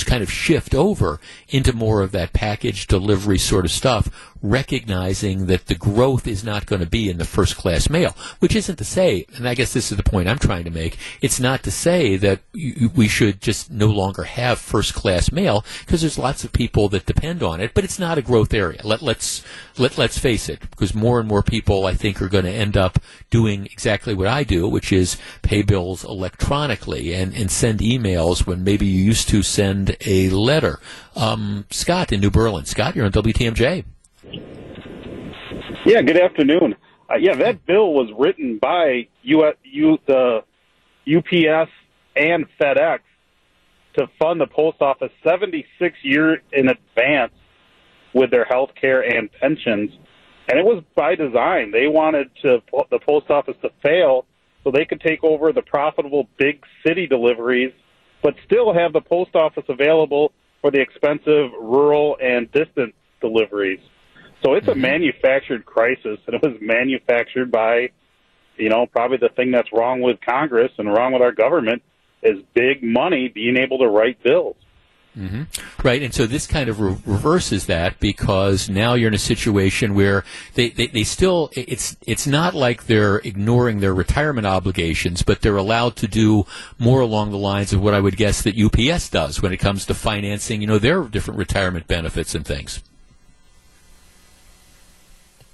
kind of shift over into more of that package delivery sort of stuff, recognizing that the growth is not going to be in the first-class mail, which isn't to say, and I guess this is the point I'm trying to make, it's not to say that we should just no longer have first-class mail, because there's lots of people that depend on it, but it's not a growth area. Let's face it, because more and more people, I think, are going to end up doing exactly what I do, which is pay bills electronically and send emails when maybe you used to send a letter. Scott in New Berlin. Scott, you're on WTMJ. Yeah, good afternoon. That bill was written by UPS and FedEx to fund the post office 76 years in advance with their health care and pensions. And it was by design. They wanted the post office to fail so they could take over the profitable big city deliveries, but still have the post office available for the expensive rural and distant deliveries. So it's a manufactured crisis, and it was manufactured by, probably the thing that's wrong with Congress and wrong with our government is big money being able to write bills. Mm-hmm. Right, and so this kind of reverses that, because now you're in a situation where they still, it's not like they're ignoring their retirement obligations, but they're allowed to do more along the lines of what I would guess that UPS does when it comes to financing, you know, their different retirement benefits and things.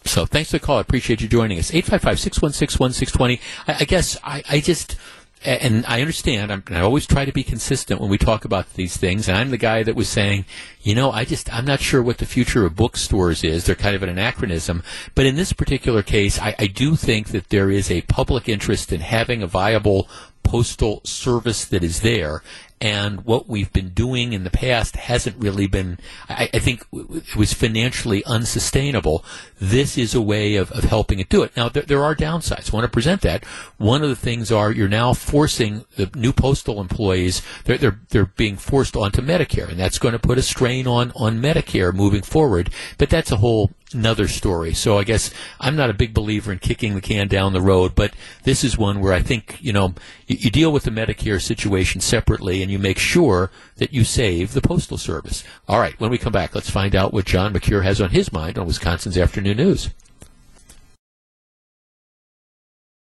So thanks for the call. I appreciate you joining us. 855-616-1620. I guess I just... And I understand, I always try to be consistent when we talk about these things, and I'm the guy that was saying, you know, I'm not sure what the future of bookstores is. They're kind of an anachronism. But in this particular case, I do think that there is a public interest in having a viable postal service that is there. And what we've been doing in the past hasn't really been, I think it was financially unsustainable. This is a way of helping it do it. Now, there are downsides. I want to present that. One of the things are you're now forcing the new postal employees, they're being forced onto Medicare, and that's going to put a strain on Medicare moving forward. But that's a whole another story. So I guess I'm not a big believer in kicking the can down the road, but this is one where I think, you know, you deal with the Medicare situation separately and you make sure that you save the Postal Service. All right, when we come back, let's find out what John McCure has on his mind on Wisconsin's Afternoon News.